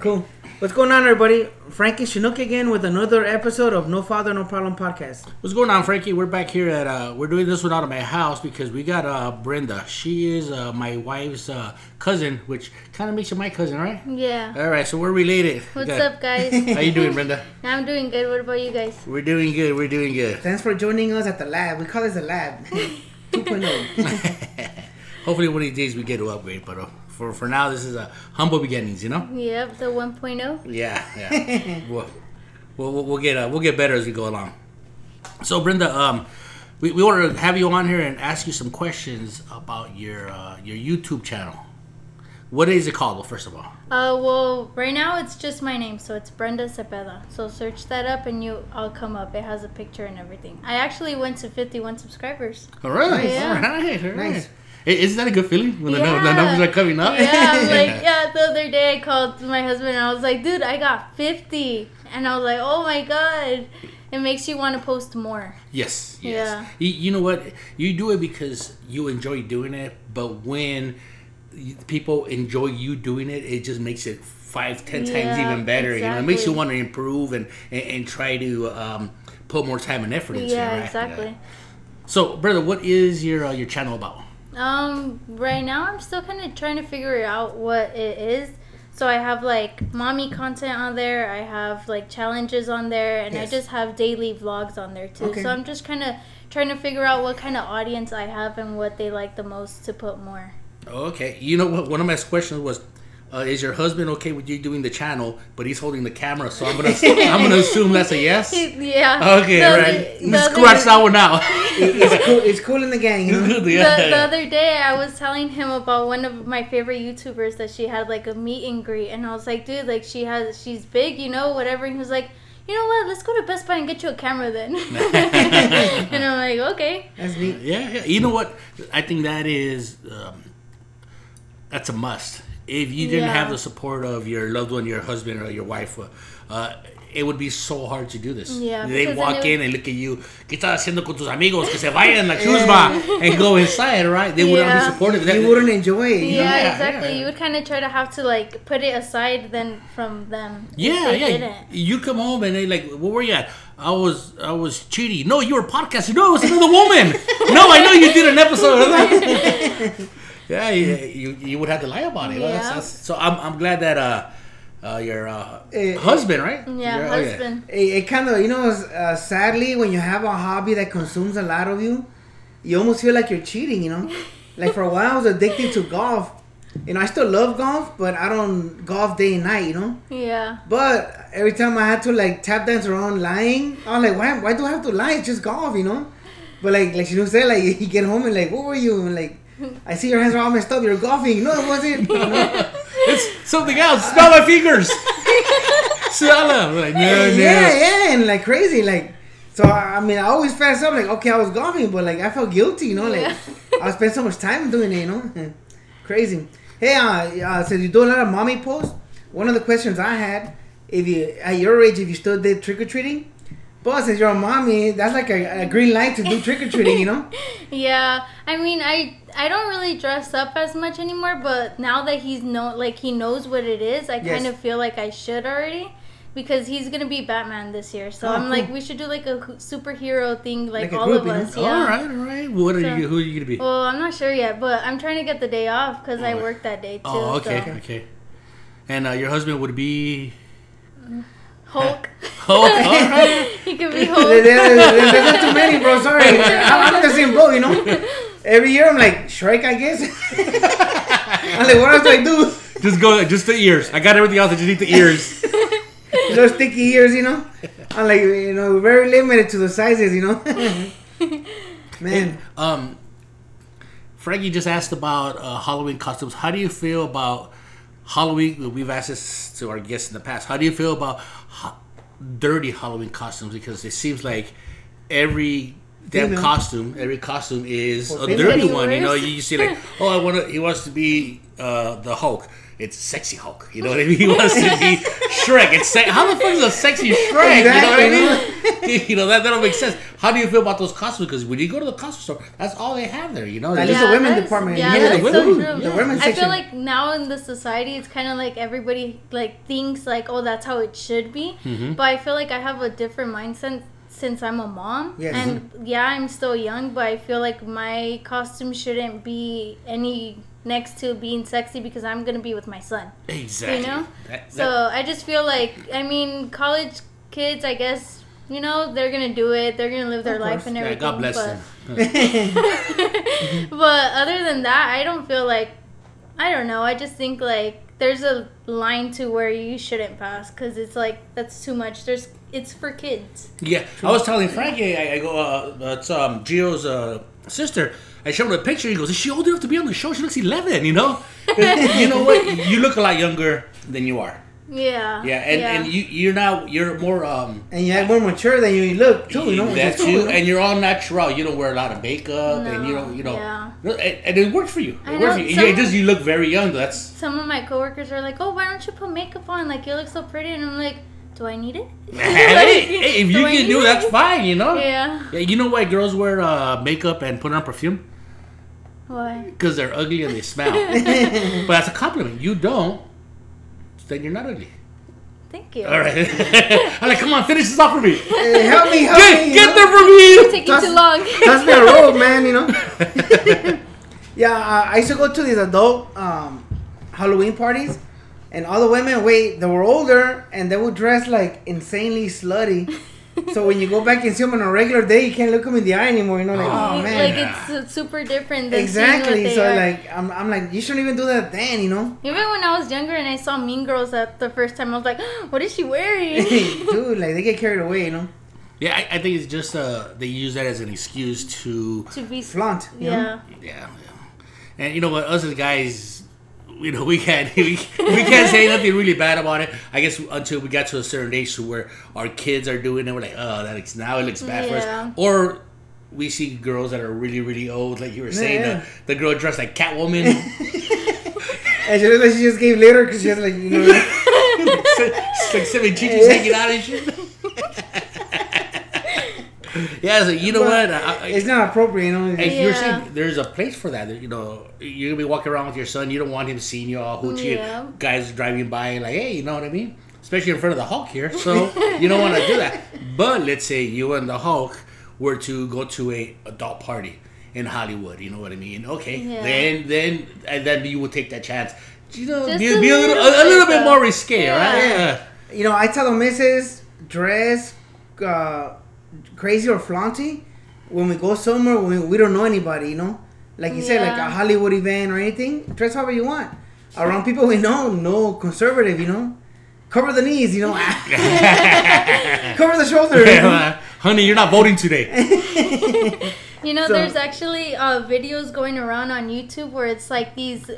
Cool. What's going on, everybody? Frankie Chinook again with another episode of No Father No Problem podcast. What's going on, Frankie? We're back here at we're doing this one out of my house because we got Brenda. She is my wife's cousin, which kind of makes you my cousin, right? Yeah. All right, so we're related. What's up, guys? How you doing, Brenda? I'm doing good. What about you guys? We're doing good. We're doing good. Thanks for joining us at the lab. We call this the lab 2.0. Hopefully, one of these days we get to upgrade, but. For now, this is a humble beginnings, you know. Yep, the 1.0. Yeah. we'll get better as we go along. So Brenda, we want to have you on here and ask you some questions about your YouTube channel. What is it called? Well, first of all. Well, right now it's just my name, so it's Brenda Cepeda. So search that up, and I'll come up. It has a picture and everything. I actually went to 51 subscribers. All right. Yeah. All right. Nice. Isn't that a good feeling when the numbers are coming up? Yeah, I'm like, the other day I called my husband and I was like, dude, I got 50. And I was like, oh my God. It makes you want to post more. Yes. Yeah. You know what? You do it because you enjoy doing it, but when people enjoy you doing it, it just makes it 5-10 times even better. Exactly. You know, it makes you want to improve and try to put more time and effort into it, right? Exactly. Yeah. So, brother, what is your channel about? Right now I'm still kind of trying to figure out what it is. So I have like mommy content on there. I have like challenges on there, and I just have daily vlogs on there too. Okay. So I'm just kind of trying to figure out what kind of audience I have and what they like the most to put more. Okay. You know what? One of my questions was, is your husband okay with you doing the channel, but he's holding the camera? So I'm gonna assume that's a yes. Yeah. Okay, right. Let's scratch that one out. It's cool in the gang. You know? The other day, I was telling him about one of my favorite YouTubers that she had like a meet and greet, and I was like, dude, like she's big, you know, whatever. And he was like, you know what? Let's go to Best Buy and get you a camera then. And I'm like, okay. That's neat. Yeah. You know what? I think that is that's a must. If you didn't have the support of your loved one, your husband or your wife, it would be so hard to do this. Yeah, they walk in and look at you. ¿Qué estás haciendo con tus amigos? Que se vayan la chusma and go inside, right? They wouldn't be supportive. They wouldn't enjoy it. Yeah, exactly. Yeah. You would kind of try to have to like put it aside then from them. Yeah. You come home and they like, where were you at? I was cheating. No, you were podcasting. No, it was another woman. No, I know you did an episode of that. Yeah, you would have to lie about it. Yeah. So I'm glad that your husband, right? Yeah, your husband. Oh, yeah. It kind of, you know, sadly, when you have a hobby that consumes a lot of you almost feel like you're cheating, you know? Like for a while, I was addicted to golf. You know, I still love golf, but I don't golf day and night, you know? Yeah. But every time I had to, like, tap dance around lying, I was like, why do I have to lie? It's just golf, you know? But, like Shinu said, like, you get home and, like, what were you? And, like, I see your hands are all messed up. You're golfing. No, it wasn't. No. It's something else. Smell my fingers. Smell them. Like, no. Yeah, and like crazy. Like, so I mean, I always fess up. Like, okay, I was golfing, but like I felt guilty. You know, like I spent so much time doing it. You know, crazy. Hey, so you do a lot of mommy posts. One of the questions I had, if you at your age, if you still did trick or treating. But since you're a mommy, that's like a green light to do trick-or-treating, you know? Yeah. I mean, I don't really dress up as much anymore, but now that he knows what it is, I kind of feel like I should already because he's going to be Batman this year. So I'm cool. Like, we should do like a superhero thing, like all group, of us. You know? Yeah. All right. Who are you going to be? Well, I'm not sure yet, but I'm trying to get the day off because I work that day too. Oh, okay. So. Okay. And your husband would be... Hulk. All right. He could be Hulk. There's not too many, bro. Sorry. I'm in the same boat, you know? Every year I'm like, Shrek, I guess. I'm like, what else do I do? Just the ears. I got everything else. I just need the ears. Those sticky ears, you know? I'm like, you know, very limited to the sizes, you know? Man. And Frankie just asked about Halloween costumes. How do you feel about Halloween? We've asked this to our guests in the past. How do you feel about dirty Halloween costumes? Because it seems like every damn costume. Every costume is a dirty one. You know, you see like, oh, I want to. He wants to be the Hulk. It's sexy Hulk. You know what I mean? He wants to be Shrek. It's how the fuck is a sexy Shrek? Exactly. You know what I mean? You know that don't make sense. How do you feel about those costumes? Because when you go to the costume store, that's all they have there. You know, there's a women's department. Yeah, yeah, that's so true. The women's section. I feel like now in the society, it's kind of like everybody like thinks like, oh, that's how it should be. Mm-hmm. But I feel like I have a different mindset since I'm a mom. Yes. And yeah, I'm still young, but I feel like my costume shouldn't be any next to being sexy because I'm going to be with my son. Exactly. You know? So I just feel like, I mean, college kids, I guess, you know, they're going to do it. They're going to live their life and everything. Yeah, God bless them. But other than that, I don't feel like, I don't know. I just think like there's a line to where you shouldn't pass because it's like, that's too much. It's for kids. Yeah. I was telling Frankie, I go, that's Gio's sister. I showed him a picture. He goes, is she old enough to be on the show? She looks 11, you know? You know what? You look a lot younger than you are. Yeah. Yeah, and you're more... and you're more mature than you look, too. You know? That's you. And you're all natural. You don't wear a lot of makeup. No, and you know. Yeah. And it works for you. It works for you. You look very young. That's... Some of my coworkers are like, oh, why don't you put makeup on? Like, you look so pretty. And I'm like... Do I need it? Hey, if you can do it, that's fine, you know? Yeah. You know why girls wear makeup and put on perfume? Why? Because they're ugly and they smell. But that's a compliment. You don't, then you're not ugly. Thank you. All right. I'm like, come on, finish this off for me. Hey, help me. Get there for me. It's taking too long. That's my role, man, you know? Yeah, I used to go to these adult Halloween parties. And all the women, they were older, and they would dress, like, insanely slutty. So when you go back and see them on a regular day, you can't look them in the eye anymore. You know, like, oh man. Like, it's super different than exactly. What they are. Like, I'm like, you shouldn't even do that then, you know? Even when I was younger and I saw Mean Girls the first time, I was like, what is she wearing? Dude, like, they get carried away, you know? Yeah, I think it's just, they use that as an excuse to be... Flaunt, you know? Yeah. And you know what? Us as guys... You know, we can't say nothing really bad about it. I guess until we got to a certain age to where our kids are doing it, we're like, oh, now it looks bad for us. Or we see girls that are really, really old, like you were saying, the girl dressed like Catwoman. And she looks like she just gave litter because she has like, you know, like seven chichis hanging out and shit. Yeah, so you know what? It's not appropriate. You know? You're saying there's a place for that. You know, you're gonna be walking around with your son. You don't want him seeing you all hoochie. Yeah. Guys driving by, like, hey, you know what I mean? Especially in front of the Hulk here, so you don't want to do that. But let's say you and the Hulk were to go to a adult party in Hollywood. You know what I mean? Okay, then you would take that chance. You know, be a little bit more risque, right? Yeah. You know, I tell the missus dress. Crazy or flaunty when we go somewhere we don't know anybody, you know, like you said, like a Hollywood event or anything, dress however you want around people we know. No conservative, you know, cover the knees, you know. Cover the shoulders. Honey, you're not voting today. You know, there's actually videos going around on YouTube where it's like these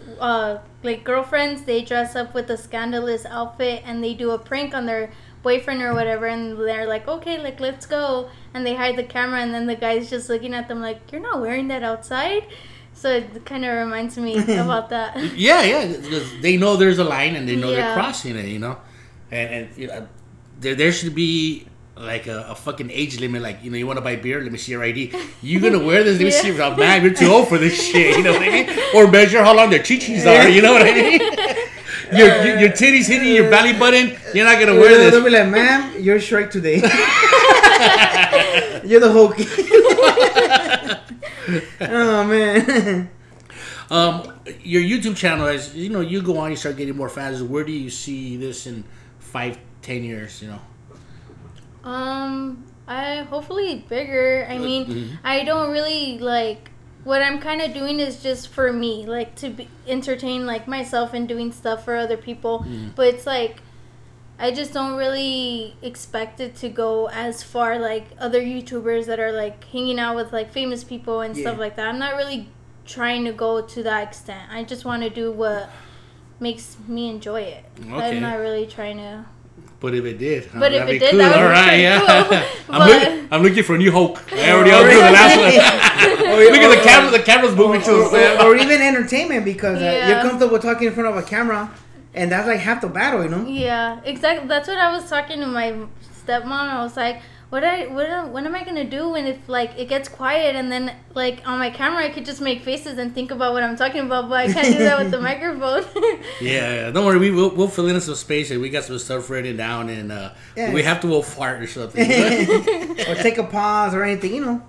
like girlfriends, they dress up with a scandalous outfit and they do a prank on their boyfriend or whatever, and they're like, okay, like, let's go, and they hide the camera, and then the guy's just looking at them like, you're not wearing that outside. So it kind of reminds me about that. Yeah, because they know there's a line and they know they're crossing it, you know, and you know, there should be like a fucking age limit. Like, you know, you want to buy beer, let me see your ID. You gonna wear this? Let me see your ID. Man, you're too old for this shit, you know what I mean? Or measure how long their chichis are, you know what I mean? Your titties hitting your belly button. You're not gonna wear this. They'll be like, "Ma'am, you're Shrek today. You're the Hulk." Oh man. Your YouTube channel, as you know, you go on, you start getting more fans. Where do you see this in 5-10 years? You know. I hopefully bigger. I mean, I don't really like. What I'm kind of doing is just for me, like to entertain like myself and doing stuff for other people. But it's like, I just don't really expect it to go as far like other YouTubers that are like hanging out with like famous people and stuff like that. I'm not really trying to go to that extent. I just want to do what makes me enjoy it. Okay. I'm not really trying to But if it did, that would be cool. I'm looking for a new Hulk. I already outgrew the last one. Look at the camera. The camera's moving to the side. Or even entertainment, because you're comfortable talking in front of a camera, and that's like half the battle, you know? Yeah, exactly. That's what I was talking to my stepmom. I was like, what am I gonna do when it gets quiet, and then like on my camera I could just make faces and think about what I'm talking about, but I can't do that with the microphone. Yeah, don't worry, we'll fill in some space, and we got some stuff written down, and we have to go fart or something. Or take a pause or anything, you know.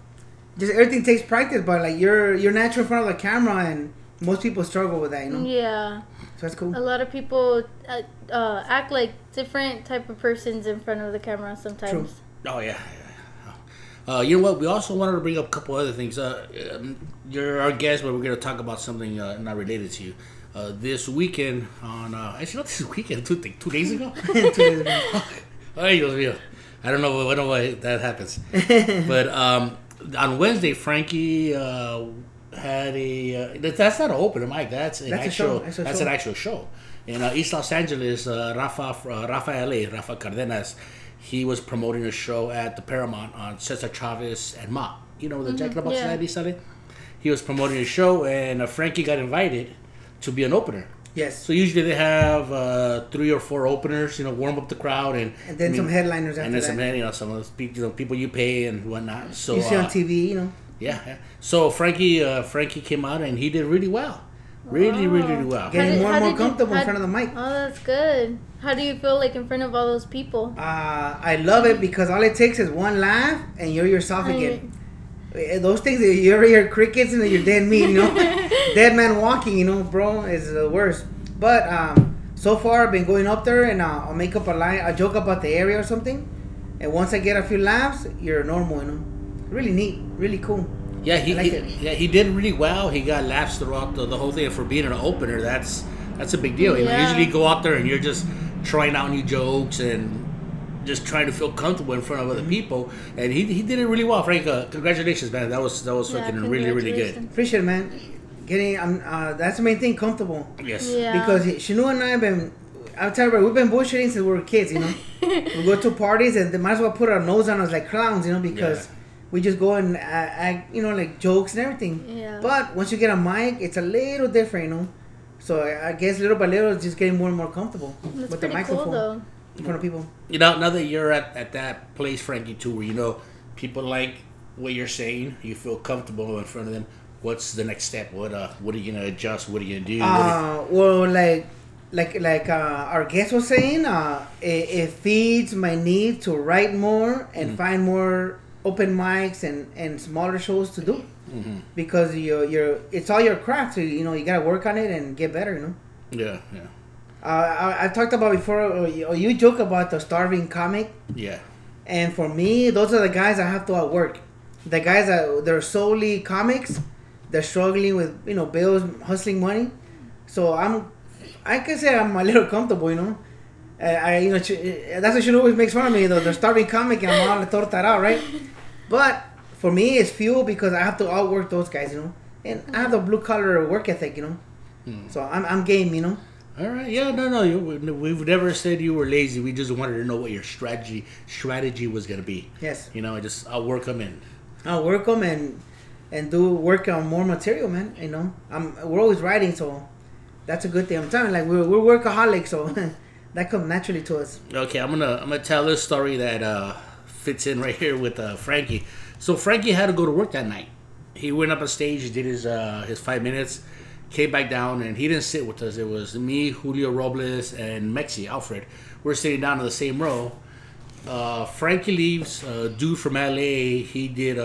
Just everything takes practice, but like you're natural in front of the camera, and most people struggle with that, you know. Yeah. So that's cool. A lot of people act like different type of persons in front of the camera sometimes. True. Oh, yeah. You know what? We also wanted to bring up a couple other things. You're our guest, but we're going to talk about something not related to you. This weekend on... actually, not this weekend. Two days ago? 2 days ago. Ay, Dios mío. I don't know why that happens. But on Wednesday, Frankie had a... that's not an open mic. That's an actual show. In East Los Angeles, Rafael Cardenas... He was promoting a show at the Paramount on Cesar Chavez and Ma. You know, the Jack LaBelle Society Sunday? He was promoting a show, and Frankie got invited to be an opener. Yes. So usually they have 3 or 4 openers, you know, warm up the crowd. And then some headliners after that. And then some people you pay and whatnot. So, you see on TV, you know. Yeah. So Frankie came out, and he did really well. Really, really well. Getting more and more comfortable in front of the mic. Oh, that's good. How do you feel like in front of all those people? I love it, because all it takes is one laugh and you're yourself again. Those things, you're crickets and you're dead meat, you know? Dead man walking, you know, bro, is the worst. But so far I've been going up there, and I'll make up a line, a joke about the area or something. And once I get a few laughs, you're normal, you know? Really neat, really cool. Yeah, he did really well. He got laughs throughout the whole thing. And for being an opener, that's a big deal. Yeah. You usually go out there and you're just trying out new jokes and just trying to feel comfortable in front of other people. And he did it really well. Frank, congratulations, man. That was fucking really, really good. Appreciate it, man. That's the main thing, comfortable. Yes. Yeah. Because Shanu and I have been... I'll tell you, we've been bullshitting since we were kids, you know. We go to parties and they might as well put our nose on us like clowns, you know, because... Yeah. We just go and act, you know, like jokes and everything. Yeah. But once you get a mic, it's a little different, you know. So I guess little by little, it's just getting more and more comfortable with the microphone. Cool, though. In front of people. You know, now that you're at that place, Frankie, too, where you know people like what you're saying, you feel comfortable in front of them. What's the next step? What are you gonna adjust? What are you gonna do? Our guest was saying, it feeds my need to write more and find more open mics and smaller shows to do, because it's all your craft, so you know you gotta work on it and get better, you know. Yeah. I've talked about before. You joke about the starving comic. Yeah. And for me, those are the guys I have to outwork. The guys that they're solely comics, they're struggling with, you know, bills, hustling money. So I can say I'm a little comfortable, you know. That's what she always makes fun of me, though. The starving comic, and I'm all tortada out, right? But for me, it's fuel, because I have to outwork those guys, you know. And I have the blue collar work ethic, you know. So I'm game, you know. All right, yeah, no, we've never said you were lazy. We just wanted to know what your strategy was gonna be. Yes. You know, just outwork them and do work on more material, man. You know, we're always writing, so that's a good thing. I'm telling you, like we're workaholics, so. That comes naturally to us. Okay, I'm gonna tell this story that fits in right here with Frankie. So Frankie had to go to work that night. He went up on stage, he did his 5 minutes, came back down, and he didn't sit with us. It was me, Julio Robles, and Mexi, Alfred. We're sitting down in the same row. Frankie leaves. Dude from LA, he did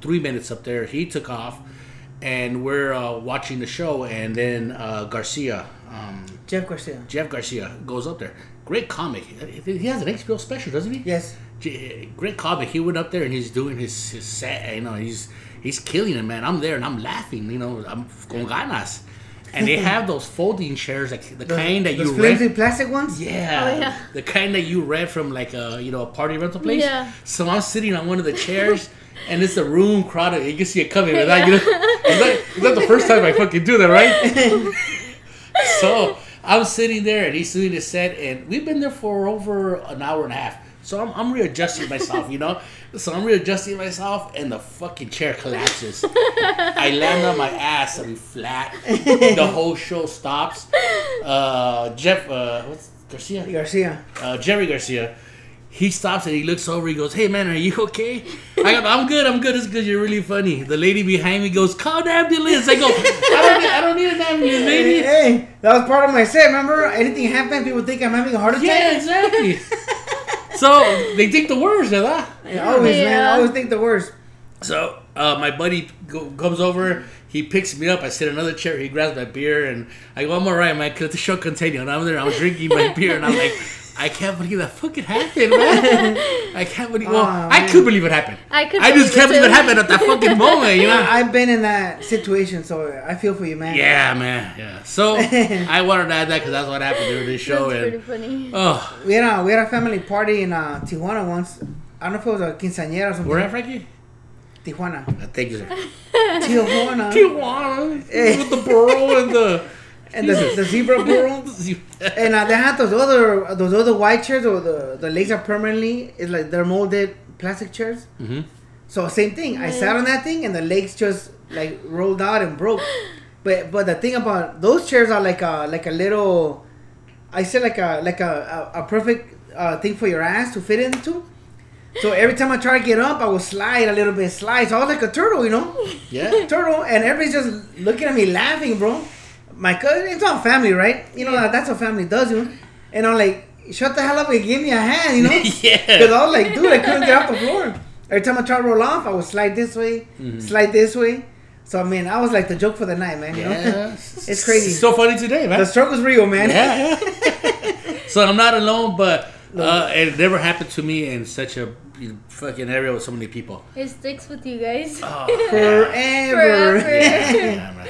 3 minutes up there. He took off, and we're watching the show, and then Garcia. Jeff Garcia goes up there. Great comic. He has an HBO special, doesn't he? Yes. Great comic. He went up there and he's doing his set. You know, he's killing it, man. I'm there and I'm laughing. You know, I'm con ganas. And they have those folding chairs, like the kind that you rent. Those plastic ones? Yeah. Oh, yeah. The kind that you rent from like a party rental place. Yeah. So I'm sitting on one of the chairs. And it's a room crowded. You can see it coming. It's not the first time I fucking do that, right? So I'm sitting there and he's doing his set, and we've been there for over an hour and a half. So I'm readjusting myself, you know? So I'm readjusting myself, and the fucking chair collapses. I land on my ass, I'm flat. The whole show stops. Jerry Garcia. He stops and he looks over. He goes, "Hey, man, are you okay?" I go, I'm good. It's good. You're really funny. The lady behind me goes, "Call the ambulance." I go, I don't need an ambulance, lady. Hey, that was part of my set. Remember, anything happens, people think I'm having a heart attack. Yeah, exactly. So they think the worst, huh? Yeah, always, man. I always think the worst. So my buddy comes over. He picks me up. I sit in another chair. He grabs my beer, and I go, "I'm all right, man. Let the show continue." And I'm there. I'm drinking my beer, and I'm like, I can't believe that fucking happened, man. I can't believe... Well, I could believe it happened. I just can't believe it happened at that fucking moment, you know? I've been in that situation, so I feel for you, man. Yeah, man. Yeah. So, I wanted to add that because that's what happened during this show. That's pretty funny. Oh. We had a family party in Tijuana once. I don't know if it was a quinceañera or something. Where at, Frankie? Tijuana. Thank you, sir. Tijuana. With the burro and the... And the zebra burro, and they have those other white chairs, or the legs are permanently, it's like they're molded plastic chairs. Mm-hmm. So same thing. Yeah. I sat on that thing and the legs just like rolled out and broke. But the thing about those chairs are like a perfect thing for your ass to fit into. So every time I try to get up, I will slide a little bit. So I was like a turtle, you know? Yeah. Turtle, and everybody's just looking at me laughing, bro. My cousin, it's all family, right? You know, that's what family does, you know? And I'm like, shut the hell up and give me a hand, you know? Yeah. Because I was like, dude, I couldn't get off the floor. Every time I try to roll off, I would slide this way, mm-hmm. slide this way. So, I mean, I was like the joke for the night, man, you know? It's crazy. It's so funny today, man. The struggle's real, man. Yeah. So, I'm not alone, but it never happened to me in such a fucking area with so many people. It sticks with you guys. Oh, forever. Yeah, man.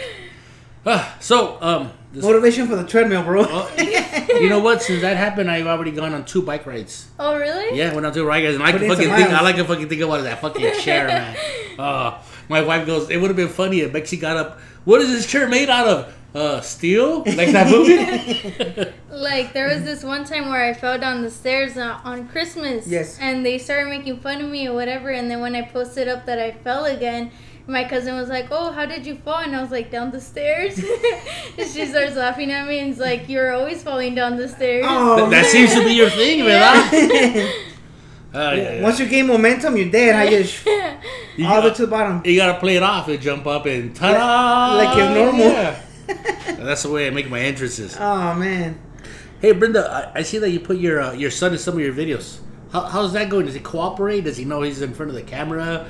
So, motivation for the treadmill, bro. You know what? Since that happened, I've already gone on 2 bike rides. Oh, really? Yeah, went on 2 bike rides, and I like to fucking think about that fucking chair, man. My wife goes, "It would have been funny if Mexi got up. What is this chair made out of? Steel? Like that movie?" Like there was this one time where I fell down the stairs on Christmas. Yes. And they started making fun of me or whatever, and then when I posted up that I fell again. My cousin was like, "Oh, how did you fall?" And I was like, "Down the stairs." And she starts laughing at me and is like, "You're always falling down the stairs." Oh, that seems to be your thing, man. Yeah. Yeah. Once you gain momentum, you're dead. I just all the way to the bottom. You gotta play it off and jump up and ta-da! Like you're normal. Yeah. That's the way I make my entrances. Oh man. Hey Brenda, I see that you put your son in some of your videos. How's that going? Does he cooperate? Does he know he's in front of the camera?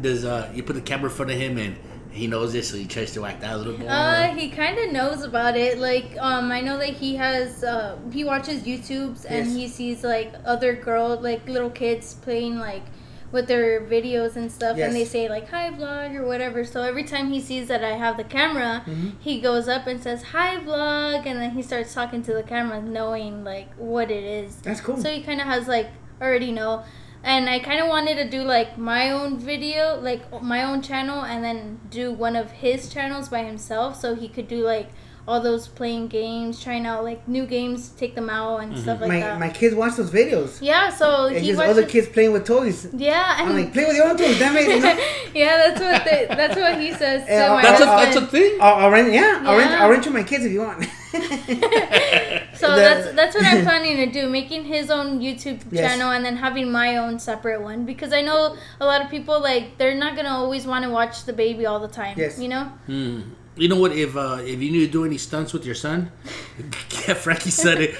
Does you put the camera in front of him and he knows this, so he tries to act out a little more? He kind of knows about it. Like, I know that he has, he watches YouTubes and yes. He sees like other little kids playing like with their videos and stuff, yes. And they say like, "Hi vlog" or whatever. So every time he sees that I have the camera, mm-hmm. He goes up and says, "Hi vlog," and then he starts talking to the camera, knowing like what it is. That's cool. So he kind of has like already know. And I kind of wanted to do, like, my own video, like, my own channel, and then do one of his channels by himself so he could do, like, all those playing games, trying out, like, new games, take them out and mm-hmm. stuff like that. My kids watch those videos. Yeah, so and he just watches... other kids playing with toys. Yeah. And I'm like, play with your own toys. That made it, you know? Yeah, that's what he says. So that's a thing. I'll rent to my kids if you want. So that's what I'm planning to do, making his own YouTube yes. channel and then having my own separate one, because I know a lot of people, like, they're not going to always want to watch the baby all the time, yes. you know? Mm. You know what? If you need to do any stunts with your son, get Frankie's son in.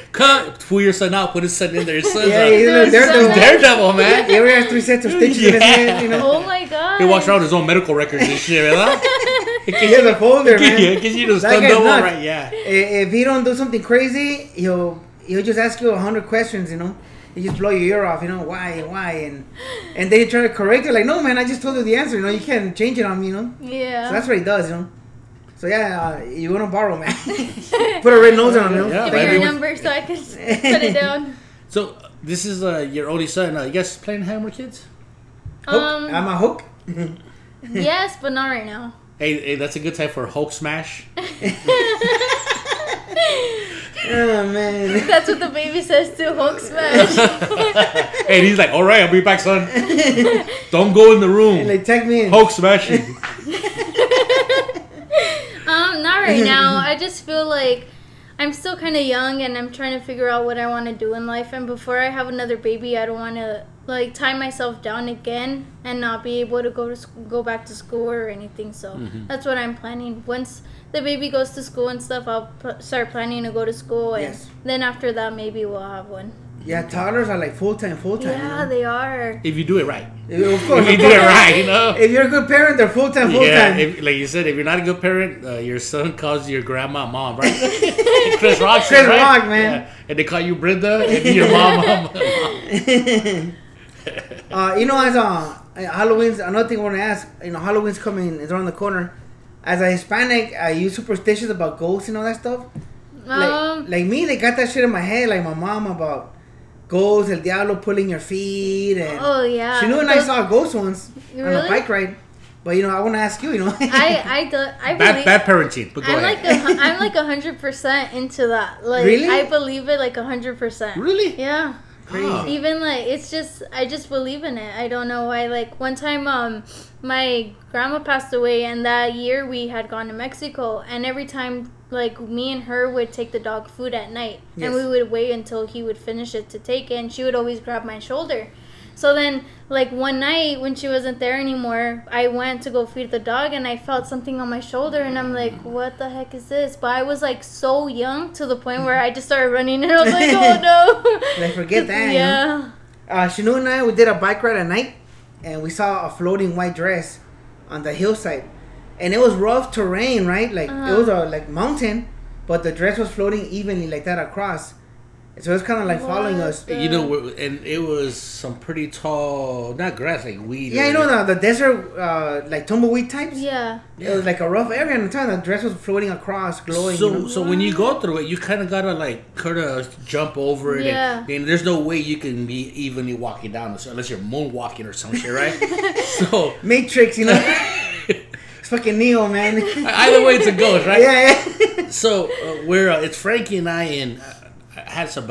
Pull your son out. Put his son in there. His son's out. He's Daredevil, man. Yeah, we have 3 sets of stitches in his head. You know? Oh, my God. He walks around with his own medical records and shit, right? He has a folder, man. Yeah, because you just stunned double, right? Yeah. If he don't do something crazy, he'll just ask you 100 questions, you know? He just blow your ear off, you know, why? And then you try to correct it. Like, no, man, I just told you the answer. You know, you can't change it on me, you know? Yeah. So that's what he does, you know? So yeah, you want to borrow, man. Put a red nose on him. Yeah, give me your number so I can put it down. So this is your only son. You guys playing hammer kids? Hook? I'm a hook. Yes, but not right now. Hey, that's a good time for a Hulk smash. Oh, man. That's what the baby says to Hulk smash. And he's like, all right, I'll be back, son. Don't go in the room. And they take me in. Hulk smashing. Not right now. I just feel like I'm still kind of young and I'm trying to figure out what I want to do in life. And before I have another baby, I don't want to, like, tie myself down again and not be able to go back to school or anything. So that's what I'm planning. Once the baby goes to school and stuff, I'll start planning to go to school. And then after that, maybe we'll have one. Yeah, toddlers are like full-time. Yeah, you know? They are. If you do it right. Of course. If you do it right, you know. If you're a good parent, they're full-time. Yeah, like you said, if you're not a good parent, your son calls your grandma mom, right? Chris Rock. Chris Rock, man. Yeah. And they call you Brenda, and your mom. You know, as Halloween's, another thing I want to ask, you know, Halloween's coming, it's around the corner. As a Hispanic, are you superstitious about ghosts and all that stuff? Like me, they got that shit in my head, like my mom about ghosts, el diablo pulling your feet. And oh, yeah. She knew when I saw a ghost once on a bike ride. But, you know, I want to ask you, you know. I believe... Bad parenting, but go ahead. I'm like 100% into that. Like, really? I believe it like 100%. Really? Yeah. Oh. Even like it's just I just believe in it. I don't know why. Like one time my grandma passed away, and that year we had gone to Mexico, and every time like me and her would take the dog food at night, and we would wait until he would finish it to take it, and she would always grab my shoulder. So then like one night when she wasn't there anymore, I went to go feed the dog, and I felt something on my shoulder, and I'm like, what the heck is this? But I was like so young to the point where I just started running, and I was like, oh no. Like forget that. Yeah. Shanu and I, we did a bike ride at night, and we saw a floating white dress on the hillside, and it was rough terrain, right? Like it was a like mountain, but the dress was floating evenly like that across. So it's kind of like following us. You know, and it was some pretty tall, not grass, like weed. Yeah, you know, the desert, like tumbleweed types? Yeah. It was like a rough area, and the dress was floating across, glowing. So, you know? So when you go through it, you kind of got to like kind of jump over it. Yeah. And there's no way you can be evenly walking down this, unless you're moonwalking or some shit, right? So Matrix, you know? It's fucking Neo, man. Either way, it's a ghost, right? Yeah. So it's Frankie and I and... had some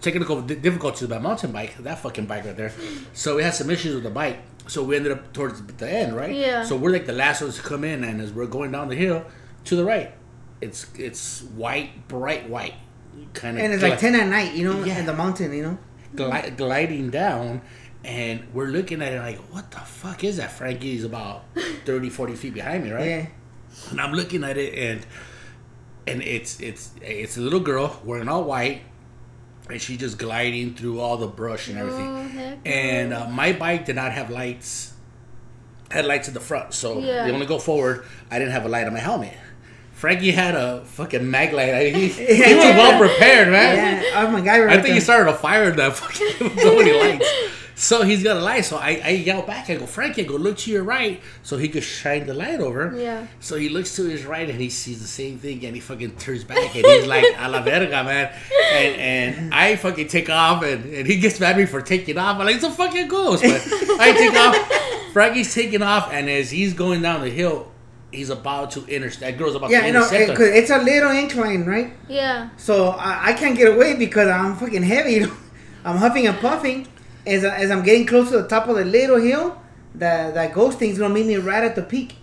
technical difficulties with my mountain bike, that fucking bike right there. So we had some issues with the bike. So we ended up towards the end, right? Yeah. So we're like the last ones to come in, and as we're going down the hill, to the right, it's white, bright white, kind of. And it's like 10 at night, you know, in the mountain, you know, gliding down, and we're looking at it like, what the fuck is that? Frankie's about 30, 40 feet behind me, right? Yeah. And I'm looking at it, and it's a little girl wearing all white, and she just gliding through all the brush and everything. And my bike did not have lights. Had lights at the front, so they only go forward. I didn't have a light on my helmet. Frankie had a fucking mag light. He was well prepared, man. Yeah. Oh my God, I think he started a fire in that fucking so many lights. So he's got a light. So I yell back. I go, Frankie, go look to your right. So he could shine the light over. Yeah. So he looks to his right, and he sees the same thing, and he fucking turns back, and he's like, a la verga, man. And I fucking take off, and he gets mad at me for taking off. I'm like, it's a fucking ghost, man. I take off. Frankie's taking off, and as he's going down the hill, he's about to intersect. That girl's about to intersect. Yeah, it's a little incline, right? Yeah. So I can't get away because I'm fucking heavy. I'm huffing and puffing. As I'm getting close to the top of the little hill, that ghost thing's gonna meet me right at the peak.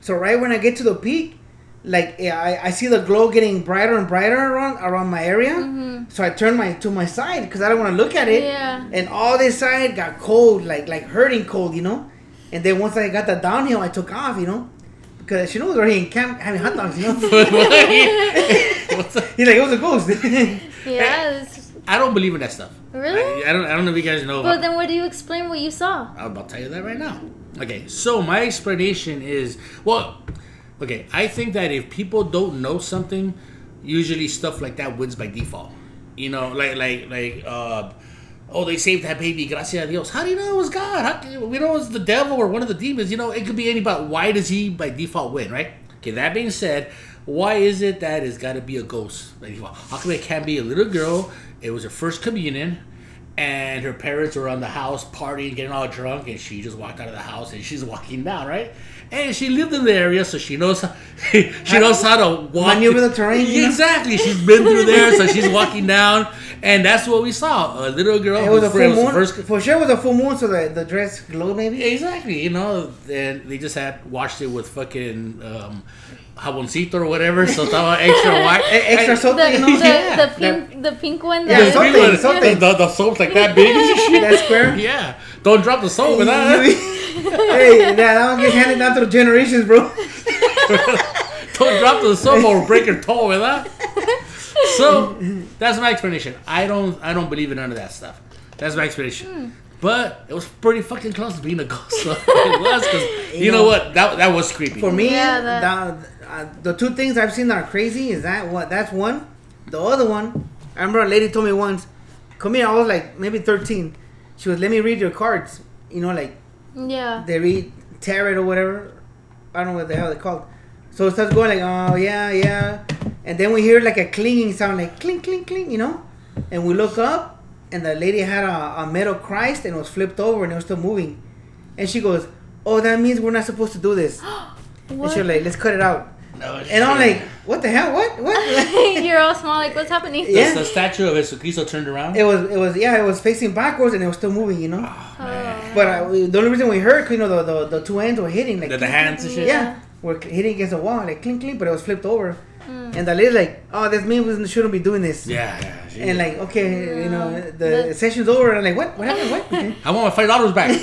So right when I get to the peak, like I see the glow getting brighter and brighter around my area. So I turn to my side because I don't want to look at it. Yeah. And all this side got cold, like hurting cold, you know. And then once I got the downhill, I took off, you know, because she was already in camp having hot dogs, you know. He's like, it was a ghost. Yeah. I don't believe in that stuff. Really? I don't know if you guys know. Well, then what do you explain what you saw? I'm about to tell you that right now. Okay, so my explanation is... Well, okay, I think that if people don't know something, usually stuff like that wins by default. You know, they saved that baby, gracias a Dios. How do you know it was God? We know it was the devil or one of the demons. You know, it could be anybody. Why does he by default win, right? Okay, that being said, why is it that it's got to be a ghost by default? How come it can't be a little girl... It was her first communion, and her parents were on the house partying, getting all drunk, and she just walked out of the house, and she's walking down, right? And she lived in the area, so she knows how to walk. Maneuver the terrain. Exactly. She's been through there, so she's walking down, and that's what we saw. A little girl. It was a full moon. For sure it was a full moon, so the dress glowed maybe. Exactly. You know, and they just had washed it with fucking... jaboncito or whatever, so estaba extra white. Extra soap. The pink one. Yeah, the soap's like that big. That square? Yeah. Don't drop the soap with that. Hey, that one gets handed down to the generations, bro. Don't drop the soap or break your toe with that. So, that's my explanation. I don't believe in none of that stuff. That's my explanation. But it was pretty fucking close to being a ghost. So it was, because you know what? That was creepy. For me, the two things I've seen that are crazy is that what? That's one. The other one, I remember a lady told me once, come here, I was like maybe 13. She was, let me read your cards. You know, like, yeah, they read tarot or whatever. I don't know what the hell they're called. So it starts going like, oh, yeah, yeah. And then we hear like a clinging sound, like clink, clink, clink, you know? And we look up. And the lady had a metal Christ and it was flipped over and it was still moving. And she goes, oh, that means we're not supposed to do this. And she was like, let's cut it out. No shit. And I'm like, what the hell? What? You're all small, like, what's happening? Yeah. The statue of Jesucristo turned around? It was facing backwards and it was still moving, you know? Oh, man. But the only reason we heard, you know, the two ends were hitting. Like, the hands and shit? Yeah. Were hitting against the wall, like, clink, clink, but it was flipped over. And the lady's like, oh, this means we shouldn't be doing this. Yeah. Geez. And like, okay, yeah. You know, the session's over. And I'm like, what happened? What? Okay. I want my $5 back.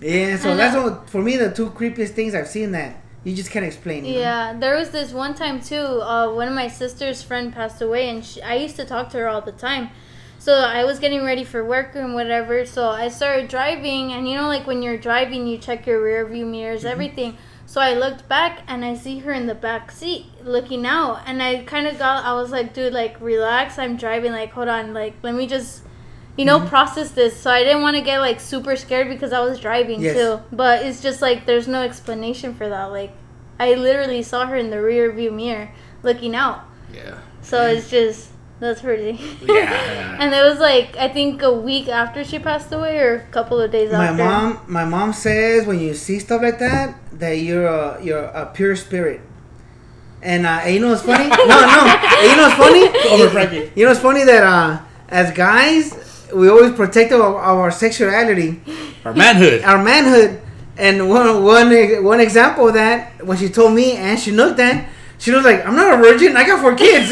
Yeah, so that's what, for me, the two creepiest things I've seen that you just can't explain. Yeah, there was this one time too, one of my sister's friend passed away, and I used to talk to her all the time. So I was getting ready for work and whatever. So I started driving, and you know, like when you're driving, you check your rear view mirrors, everything. So I looked back and I see her in the back seat looking out, and I was like, dude, like, relax, I'm driving, like, hold on, like, let me just, you know, process this. So I didn't want to get like super scared because I was driving too. But it's just like, there's no explanation for that. Like, I literally saw her in the rear view mirror looking out. Yeah. So it's just, that's pretty. Yeah. And it was like, I think a week after she passed away, or a couple of days after. My mom says when you see stuff like that you're a pure spirit. And you know what's funny? You know what's funny? You know what's funny that as guys we always protect our sexuality, our manhood. And one example of that, when she told me and she looked at. She was like, I'm not a virgin. I got 4 kids.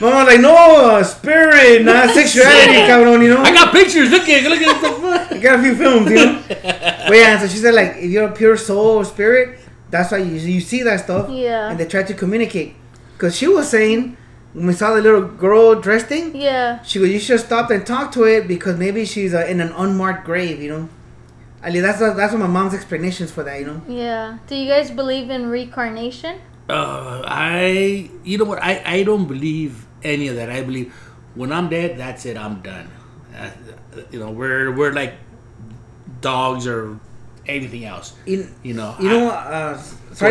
Mama was like, no, spirit, not sexuality, cabrón, you know? I got pictures. Look at the fuck. I got a few films, you know? But yeah, so she said, like, if you're a pure soul or spirit, that's why you see that stuff. Yeah. And they try to communicate. Because she was saying, when we saw the little girl dressed in, she goes, you should have stopped and talked to it because maybe she's in an unmarked grave, you know? I mean, that's what my mom's explanations for that, you know? Yeah. Do you guys believe in reincarnation? You know what? I don't believe any of that. I believe when I'm dead, that's it. I'm done. You know, we're like dogs or anything else. Sorry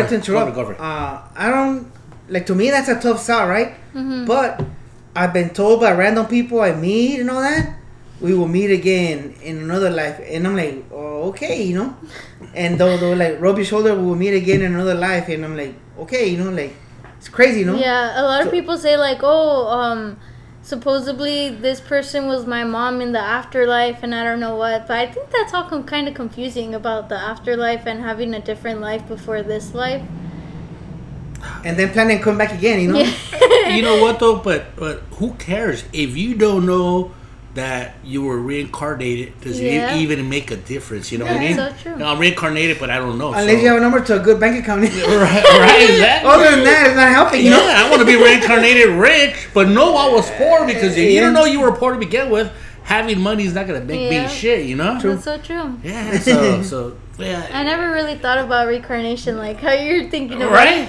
to interrupt. Go for it. I don't... Like, to me, that's a tough sell, right? Mm-hmm. But I've been told by random people I meet and all that, we will meet again in another life. And I'm like, oh, okay, you know? And they'll like, rub your shoulder, we will meet again in another life. And I'm like, okay, you know, like, it's crazy, you know? Yeah, a lot of people say like, oh, supposedly this person was my mom in the afterlife and I don't know what. But I think that's all kind of confusing about the afterlife and having a different life before this life. And then plan and come back again, you know? Yeah. You know what, though? But who cares if you don't know that you were reincarnated? Does it even make a difference? You know what I mean? So true. No, I'm reincarnated, but I don't know. Unless you have a number to a good bank account. right? Exactly. Other than that, it's not helping. You know? I want to be reincarnated rich, but no, I was poor because if you don't know you were poor to begin with, having money is not going to make me shit, you know? True. That's so true. Yeah, so yeah. I never really thought about reincarnation, like how you're thinking about it.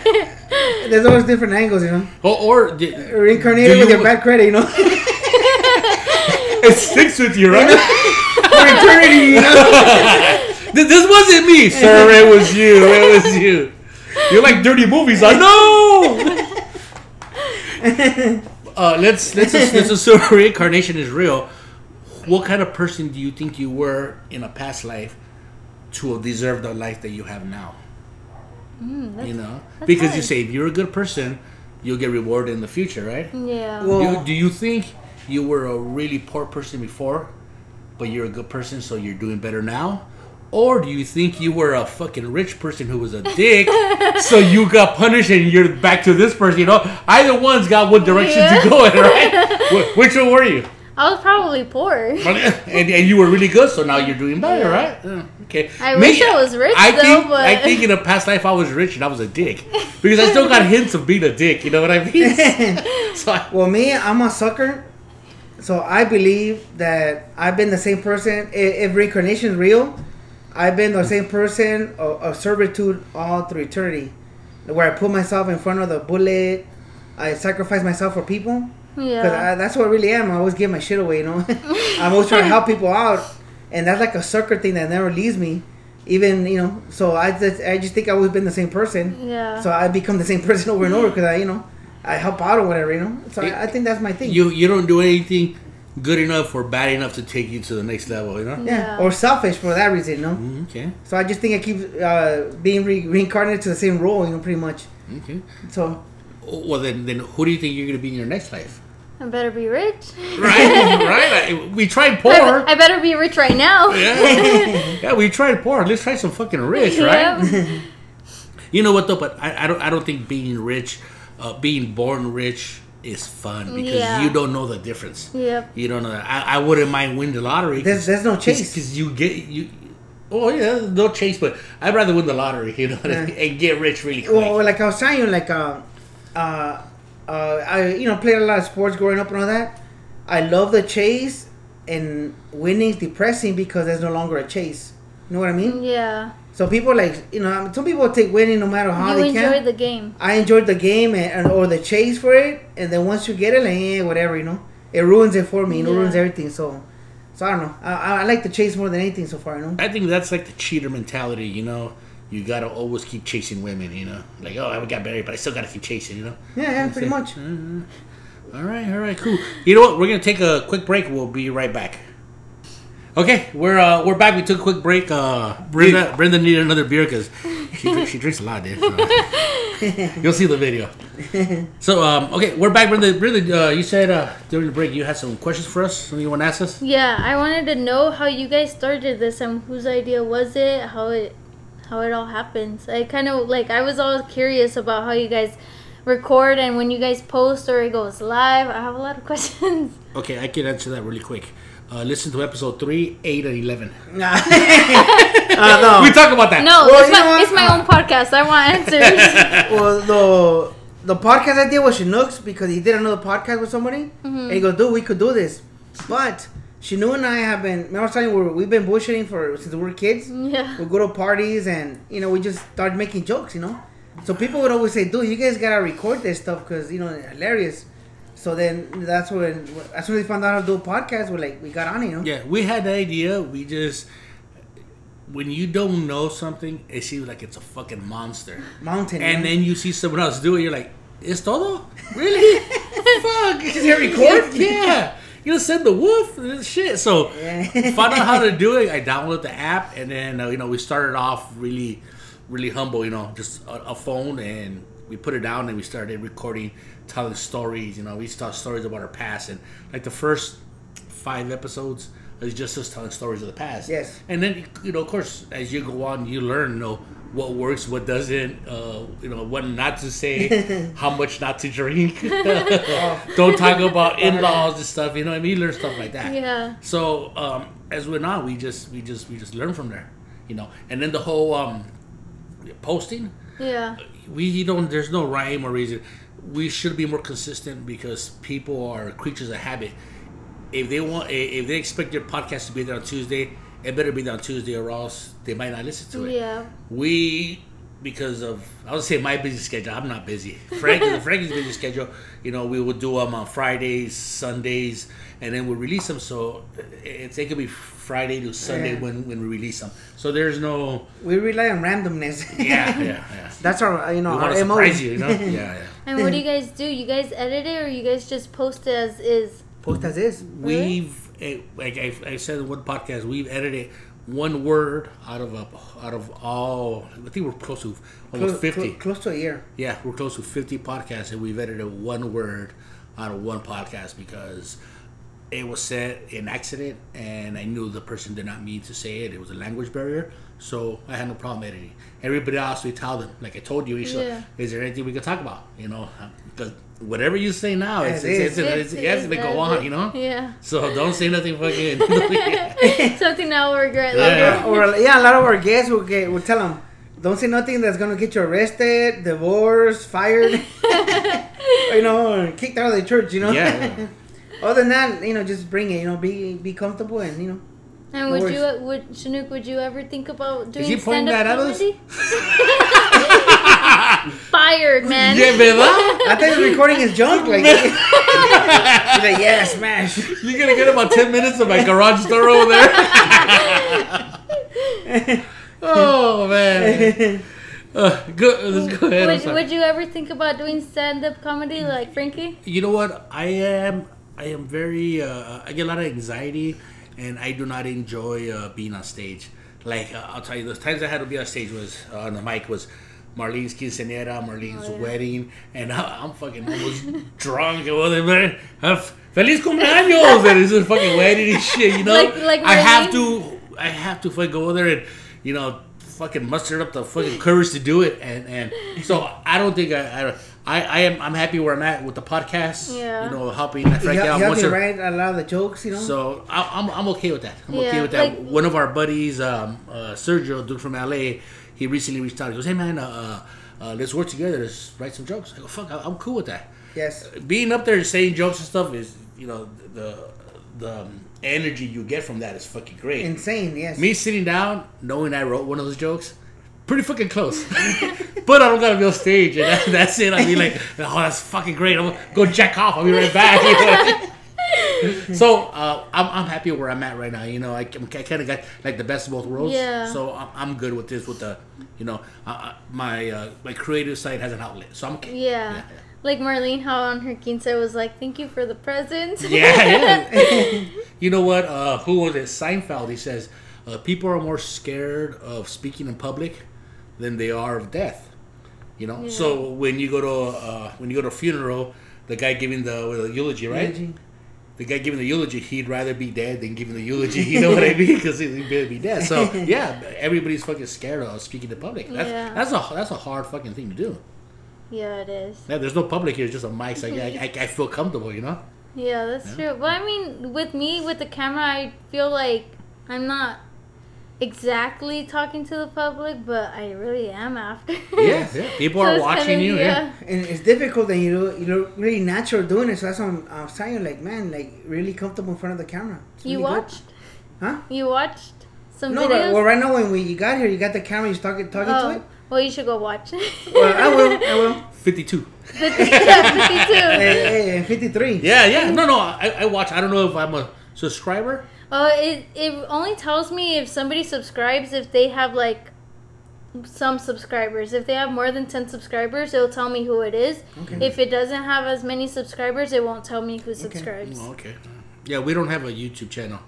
There's always different angles, you know? Or reincarnated with your bad credit, you know? It sticks with you, right? For eternity, you know? This wasn't me, sir. It was you. You're like dirty movies. I know. let's assume reincarnation is real. What kind of person do you think you were in a past life to deserve the life that you have now? You know, because hard. You say if you're a good person, you'll get rewarded in the future, right? Yeah. Well, do you think you were a really poor person before, but you're a good person, so you're doing better now? Or do you think you were a fucking rich person who was a dick, so you got punished and you're back to this person? You know, either one's got what direction to go in, right? Which one were you? I was probably poor. And you were really good, so now you're doing better, right? Okay. Maybe wish I was rich, I think in a past life I was rich and I was a dick. Because I still got hints of being a dick, you know what I mean? Well, me, I'm a sucker. So I believe that I've been the same person. If reincarnation is real, I've been the same person of servitude all through eternity. Where I put myself in front of the bullet, I sacrifice myself for people. Yeah, because that's what I really am. I always give my shit away, you know. I'm always trying to help people out, and that's like a sucker thing that never leaves me. Even, you know, so I just think I've always been the same person. Yeah. So I become the same person over and over because I help out or whatever, you know. So I think that's my thing. You don't do anything good enough or bad enough to take you to the next level, you know. Yeah. Or selfish for that reason, you know. Mm-hmm, okay. So I just think I keep being reincarnated to the same role, you know, pretty much. Okay. So. Well, then who do you think you're gonna be in your next life? I better be rich. Right? We tried poor. I better be rich right now. Yeah, we tried poor. Let's try some fucking rich, right? Yep. You know what though? But I don't think being rich, being born rich is fun because you don't know the difference. Yep. You don't know that. I wouldn't mind winning the lottery. There's no chase because you. Oh yeah, no chase. But I'd rather win the lottery, you know, and get rich really quick. Well, like I was telling you, like I played a lot of sports growing up and all that. I love the chase, and winning's depressing because there's no longer a chase. You know what I mean? Yeah. So people some people take winning no matter how they can. You enjoyed the game. I enjoyed the game or the chase for it, and then once you get it, whatever, you know, it ruins it for me. It ruins everything. So I don't know. I like the chase more than anything so far. You know. I think that's like the cheater mentality. You know. You gotta always keep chasing women, you know. Like, oh, I got married, but I still gotta keep chasing, you know. Yeah, pretty much. Mm-hmm. All right, cool. You know what? We're gonna take a quick break. We'll be right back. Okay, we're back. We took a quick break. Brenda needed another beer because she drinks a lot, dude. You'll see the video. So, okay, we're back, Brenda. Brenda, you said during the break you had some questions for us. Something you want to ask us? Yeah, I wanted to know how you guys started this and whose idea was it? How it all happens. I kind of I was always curious about how you guys record and when you guys post or it goes live. I have a lot of questions. Okay, I can answer that really quick. Listen to episode 3, 8, and 11. No. We talk about that. No, it's my own podcast. I want answers. Well, the podcast I did was Chinook's because he did another podcast with somebody. Mm-hmm. And he goes, dude, we could do this. But Shinu and I have been, remember I was telling you, we've been bullshitting since we were kids. Yeah. We go to parties and, we just start making jokes, you know. So people would always say, dude, you guys got to record this stuff because, it's hilarious. So then that's when, as soon as we found out how to do a podcast, we got on it, you know. Yeah, we had the idea. We just, when you don't know something, it seems like it's a fucking monster. Mountain. And then you see someone else do it, you're like, ¿es todo? Really? Fuck. Is it record? Yeah. You send the wolf and shit. So, found out how to do it. I downloaded the app, and then we started off really, really humble. Just a phone, and we put it down, and we started recording, telling stories. We tell stories about our past, and the first 5 episodes is just us telling stories of the past. Yes. And then of course, as you go on, you learn. What works, what doesn't, what not to say, how much not to drink. Don't talk about in-laws and stuff. You know what I mean? Learn stuff like that. Yeah. So as we're now, we just learn from there. And then the whole posting. Yeah. There's no rhyme or reason. We should be more consistent because people are creatures of habit. If they expect their podcast to be there on Tuesday. It better be there on Tuesday or else they might not listen to it. Yeah. Because of, I would say my busy schedule, I'm not busy. Frankie's busy schedule, we would do them on Fridays, Sundays, and then we'll release them. So it could be Friday to Sunday when we release them. So there's no. We rely on randomness. Yeah. That's our, We want to surprise you, Yeah. And what do you guys do? You guys edit it, or you guys just post it as is? Post as is. We've, like I said in one podcast, we've edited one word out of all. I think we're close to almost 50. Close to a year. Yeah, we're close to 50 podcasts, and we've edited one word out of one podcast because it was said in accident, and I knew the person did not mean to say it. It was a language barrier, so I had no problem editing. Everybody else, we tell them, like I told you, Isha, is there anything we can talk about? You know, because whatever you say now, it's they go on, you know? Yeah. So don't say nothing fucking... Something that we'll regret later. A lot of our guests will tell them, don't say nothing that's going to get you arrested, divorced, fired, you know, kicked out of the church, you know? Yeah. Other than that, you know, just bring it. You know, be comfortable, and you know. And would Chinook? Would you ever think about doing stand-up comedy? Fired, man. Yeah, I think the recording is junk. Like, yeah, smash. You're gonna get about 10 minutes of my garage door over there. Oh man. Let's go ahead. Would you ever think about doing stand-up comedy like Frankie? You know what? I am very, I get a lot of anxiety, and I do not enjoy being on stage. Like, I'll tell you, the times I had to be on stage was, on the mic was Marlene's quinceañera, Marlene's wedding, and I'm fucking almost drunk. Feliz cumpleaños! And it's a fucking wedding and shit, you know? Like I have to fucking go over there and, you know, fucking muster up the fucking courage to do it. And so I don't think I'm happy where I'm at with the podcast. Yeah. You know, helping Frankie out. You have to write a lot of the jokes, you know. So I'm okay with that. Okay with that. Like, one of our buddies, Sergio, dude from LA, he recently reached out. He goes, "Hey man, let's work together. Let's write some jokes." I go, "Fuck, I'm cool with that." Yes. Being up there saying jokes and stuff is, you know, the energy you get from that is fucking great. Insane. Yes. Me sitting down, knowing I wrote one of those jokes. Pretty fucking close. But I don't gotta be on stage, and that's it. I'll be like, oh, that's fucking great. I'll go jack off. I'll be right back. So I'm happy where I'm at right now. You know, I kind of got like the best of both worlds. Yeah. So I'm good with this. With the, you know, my creative side has an outlet. So I'm okay. Yeah. Like Marlene, how on her quince was like, thank you for the present. Yeah. You know what? Who was it? Seinfeld. He says, people are more scared of speaking in public than they are of death, you know. Yeah. So when you go to a funeral, the guy giving the eulogy, right? Eulogy. The guy giving the eulogy, he'd rather be dead than giving the eulogy. You know what I mean? Because he'd better be dead. So yeah, everybody's fucking scared of speaking to public. That's a hard fucking thing to do. Yeah, it is. Yeah, there's no public here, just a mic. So I feel comfortable, you know. Yeah, that's true. Well, I mean, with me with the camera, I feel like I'm not exactly talking to the public, but I really am after. Yeah. People so are watching kind of, you. Yeah. And it's difficult, and you look really natural doing it. So that's what I'm saying. Like, man, like really comfortable in front of the camera. It's you really watched, good. Huh? You watched some videos. No, well, right now when you got here, you got the camera. You're talking to it. Well, you should go watch it. Well, I will. 52. 52. Hey, 53. Yeah. No. I watch. I don't know if I'm a subscriber. Oh, it only tells me if somebody subscribes if they have like some subscribers. If they have more than 10 subscribers, it'll tell me who it is. Okay. If it doesn't have as many subscribers, it won't tell me who subscribes. Okay. Yeah, we don't have a YouTube channel.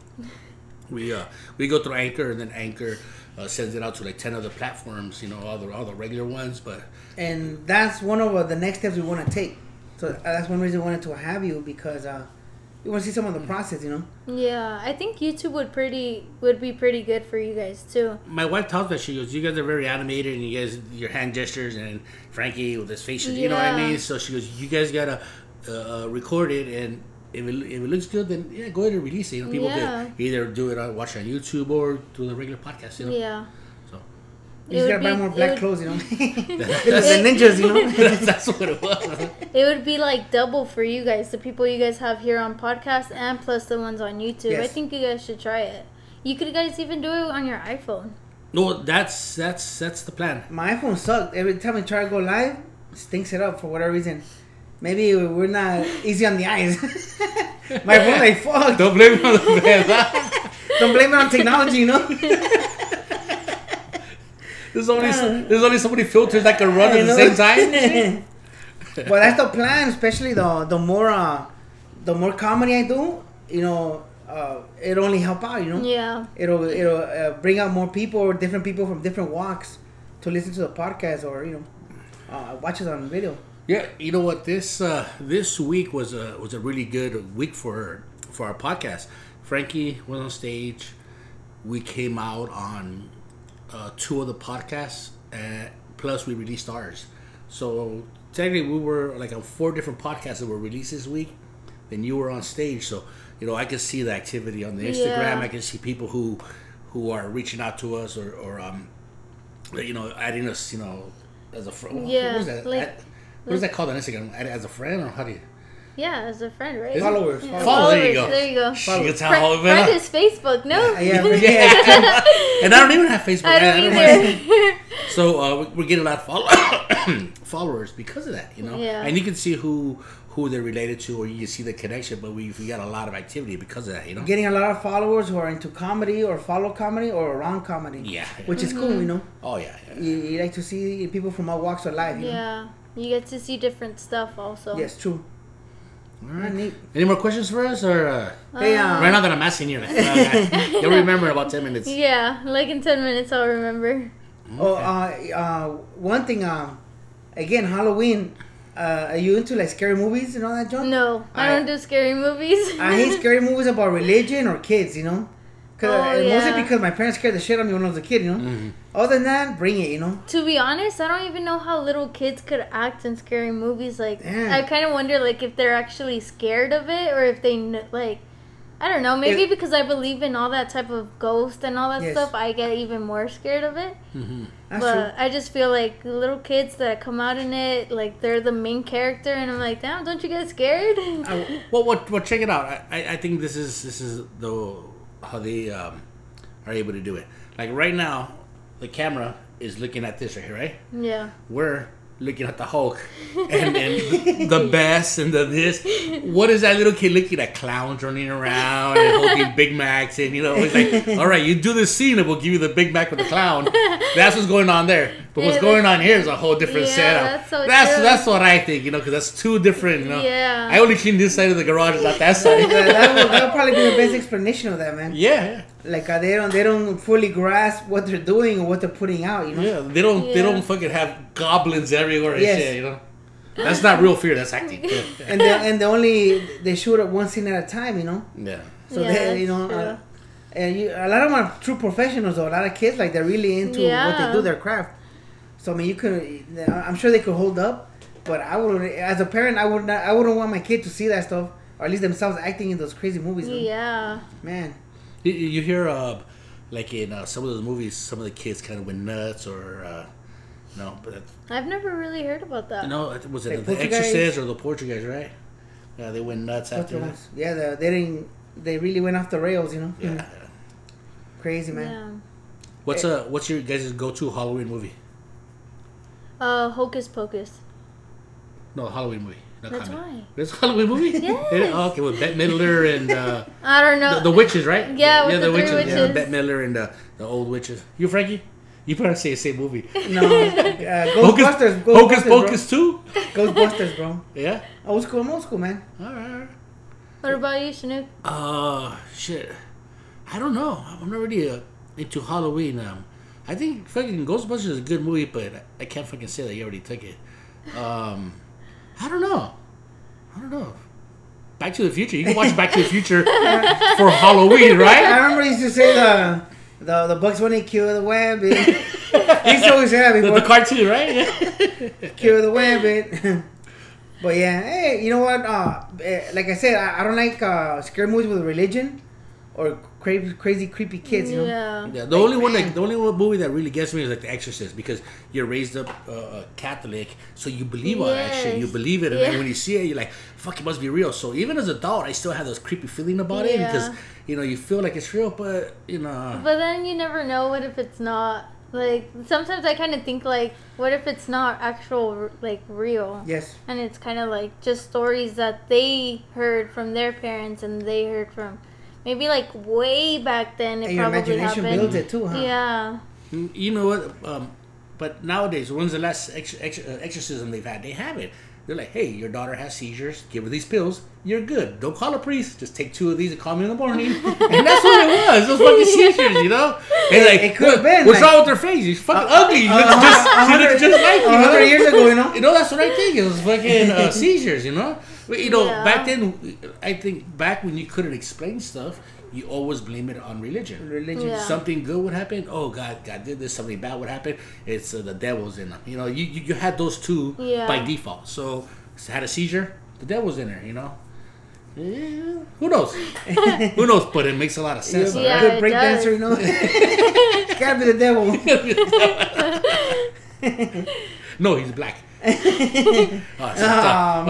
We go through Anchor, and then Anchor sends it out to like 10 other platforms. You know, all the regular ones, but. And that's one of the next steps we want to take. So that's one reason I wanted to have you because. You want to see some of the process, you know? Yeah, I think YouTube would be pretty good for you guys too. My wife tells me, she goes, "You guys are very animated, and you guys, your hand gestures, and Frankie with his facial, you know what I mean?" So she goes, "You guys gotta record it, and if it looks good, then yeah, go ahead and release it." You know, people can either do it, watch it on YouTube, or do the regular podcast, you know? Yeah. You just gotta buy more black clothes, you know. The ninjas, you know. That's what it was. It would be like double for you guys, the people you guys have here on podcast and plus the ones on YouTube. Yes. I think you guys should try it. You could guys even do it on your iPhone. No, that's the plan. My iPhone sucked. Every time I try to go live, it stinks it up for whatever reason. Maybe we're not easy on the eyes. My phone like fuck. Don't blame it on the bed. Don't blame it on technology, you know. There's only so many filters that can run at the same time. But that's the plan, especially the more comedy I do, you know, it only help out, you know. Yeah. It'll bring out more people or different people from different walks to listen to the podcast or, you know, watch it on video. Yeah, you know what? This week was a really good week for our podcast. Frankie was on stage. We came out on two of the podcasts, plus we released ours. So technically, we were like on four different podcasts that were released this week. Then you were on stage, so you know I can see the activity on the Instagram. Yeah. I can see people who are reaching out to us or you know, adding us, you know, as a friend. Yeah, what is that? What is that called on Instagram? As a friend, or how do you? Yeah, as a friend, right? Followers. Yeah. Followers. There you go. Shit, friend is Facebook, no? Yeah. And I don't even have Facebook. I don't either. So we're getting a lot of followers because of that, you know? Yeah. And you can see who they're related to, or you can see the connection, but we got a lot of activity because of that, you know? Getting a lot of followers who are into comedy or follow comedy or around comedy. Yeah. Which is cool, you know? Oh, yeah. You like to see people from all walks of life, you know? Yeah. You get to see different stuff also. Yes, true. All right. Neat. Any more questions for us? Or right now that I'm asking you, you'll remember in about 10 minutes. Yeah, like in 10 minutes I'll remember. Okay. Oh, one thing. Again, Halloween. Are you into like scary movies and all that junk? No, I don't do scary movies. I hate scary movies about religion or kids. You know, mostly because my parents scared the shit out of me when I was a kid. You know. Mm-hmm. Other than that, bring it, you know. To be honest, I don't even know how little kids could act in scary movies. Like, damn. I kind of wonder, like, if they're actually scared of it or if they, like, I don't know. Maybe because I believe in all that type of ghost and all that stuff, I get even more scared of it. Mm-hmm. But true. I just feel like little kids that come out in it, like, they're the main character, and I'm like, damn, don't you get scared? Well, check it out. I think this is how they are able to do it. Like, right now, the camera is looking at this right here, right? Yeah. We're looking at the Hulk and the best and the this. What is that little kid looking at? Clowns running around and holding Big Macs and, you know, it's like, all right, you do this scene and we'll give you the Big Mac with the clown. That's what's going on there. But what's going on here is a whole different setup. That's what I think, you know, because that's two different, you know. Yeah. I only clean this side of the garage, not that side. That'll probably be the best explanation of that, man. Yeah. Like they don't fully grasp what they're doing or what they're putting out, you know. Yeah, they don't fucking have goblins everywhere and shit, you know. That's not real fear. That's acting. Yeah. And they shoot up one scene at a time, you know. Yeah. So they, you know, a lot of them are true professionals though. A lot of kids like they're really into what they do, their craft. So I mean, I'm sure they could hold up, but I would, as a parent, I wouldn't want my kid to see that stuff, or at least themselves acting in those crazy movies. Yeah. Man. You hear, like in some of those movies, some of the kids kind of went nuts, or no. But I've never really heard about that. No, was it like The Exorcist or The Portuguese? Right? Yeah, they went nuts after that. Yeah, they didn't. They really went off the rails, you know. Yeah. Mm-hmm. Crazy, man. Yeah. What's your guys' go-to Halloween movie? Hocus Pocus. No, Halloween movie. That's why. It's a Halloween movie? Yes. Okay, with Bette Midler and... I don't know. The witches, right? Yeah, with the witches. Witches. Yeah, Bette Midler and the old witches. You, Frankie? You probably say the same movie. No. Ghostbusters. Hocus Pocus 2? Ghostbusters, bro. Yeah? Old school, man. All right. What about you, Chinook? Shit. I don't know. I'm not really into Halloween. I think fucking Ghostbusters is a good movie, but I can't fucking say that you already took it. I don't know. Back to the Future. You can watch Back to the Future for Halloween, right? I remember he used to say the Bugs Bunny cure the wabbit. He used to always say that before. The cartoon, right? Yeah. Cure the wabbit. But yeah, hey, you know what? Like I said, I don't like scary movies with religion or crazy creepy kids. You know? Yeah. The only movie that really gets me is like The Exorcist, because you're raised up Catholic, so you believe all that shit. You believe it, and then when you see it, you're like, "Fuck, it must be real." So even as an adult, I still have those creepy feeling about it because you know you feel like it's real, but you know. But then you never know what if it's not. Like sometimes I kind of think like, what if it's not actual like real? Yes. And it's kind of like just stories that they heard from their parents and they heard from. Maybe like way back then it probably happened. Your imagination builds it too, huh? Yeah. You know what? But nowadays, when's the last exorcism they've had? They haven't. They're like, hey, your daughter has seizures. Give her these pills. You're good. Don't call a priest. Just take 2 of these and call me in the morning. And that's what it was. Those fucking seizures, you know? And like, it could have been. What's wrong with her face? She's fucking ugly. You look just like me. 100 years ago, you know? You know, that's what I think. It was fucking seizures, you know? But, you know, back then, I think back when you couldn't explain stuff, you always blame it on religion. Yeah. Something good would happen. Oh, God did this. Something bad would happen. It's the devil's in them. You know, you had those two by default. So, had a seizure. The devil's in there, you know. Yeah. Who knows? Who knows? But it makes a lot of sense. Yeah, right? Good break dancer, you know. Gotta be the devil. No, he's black. Man. Damn.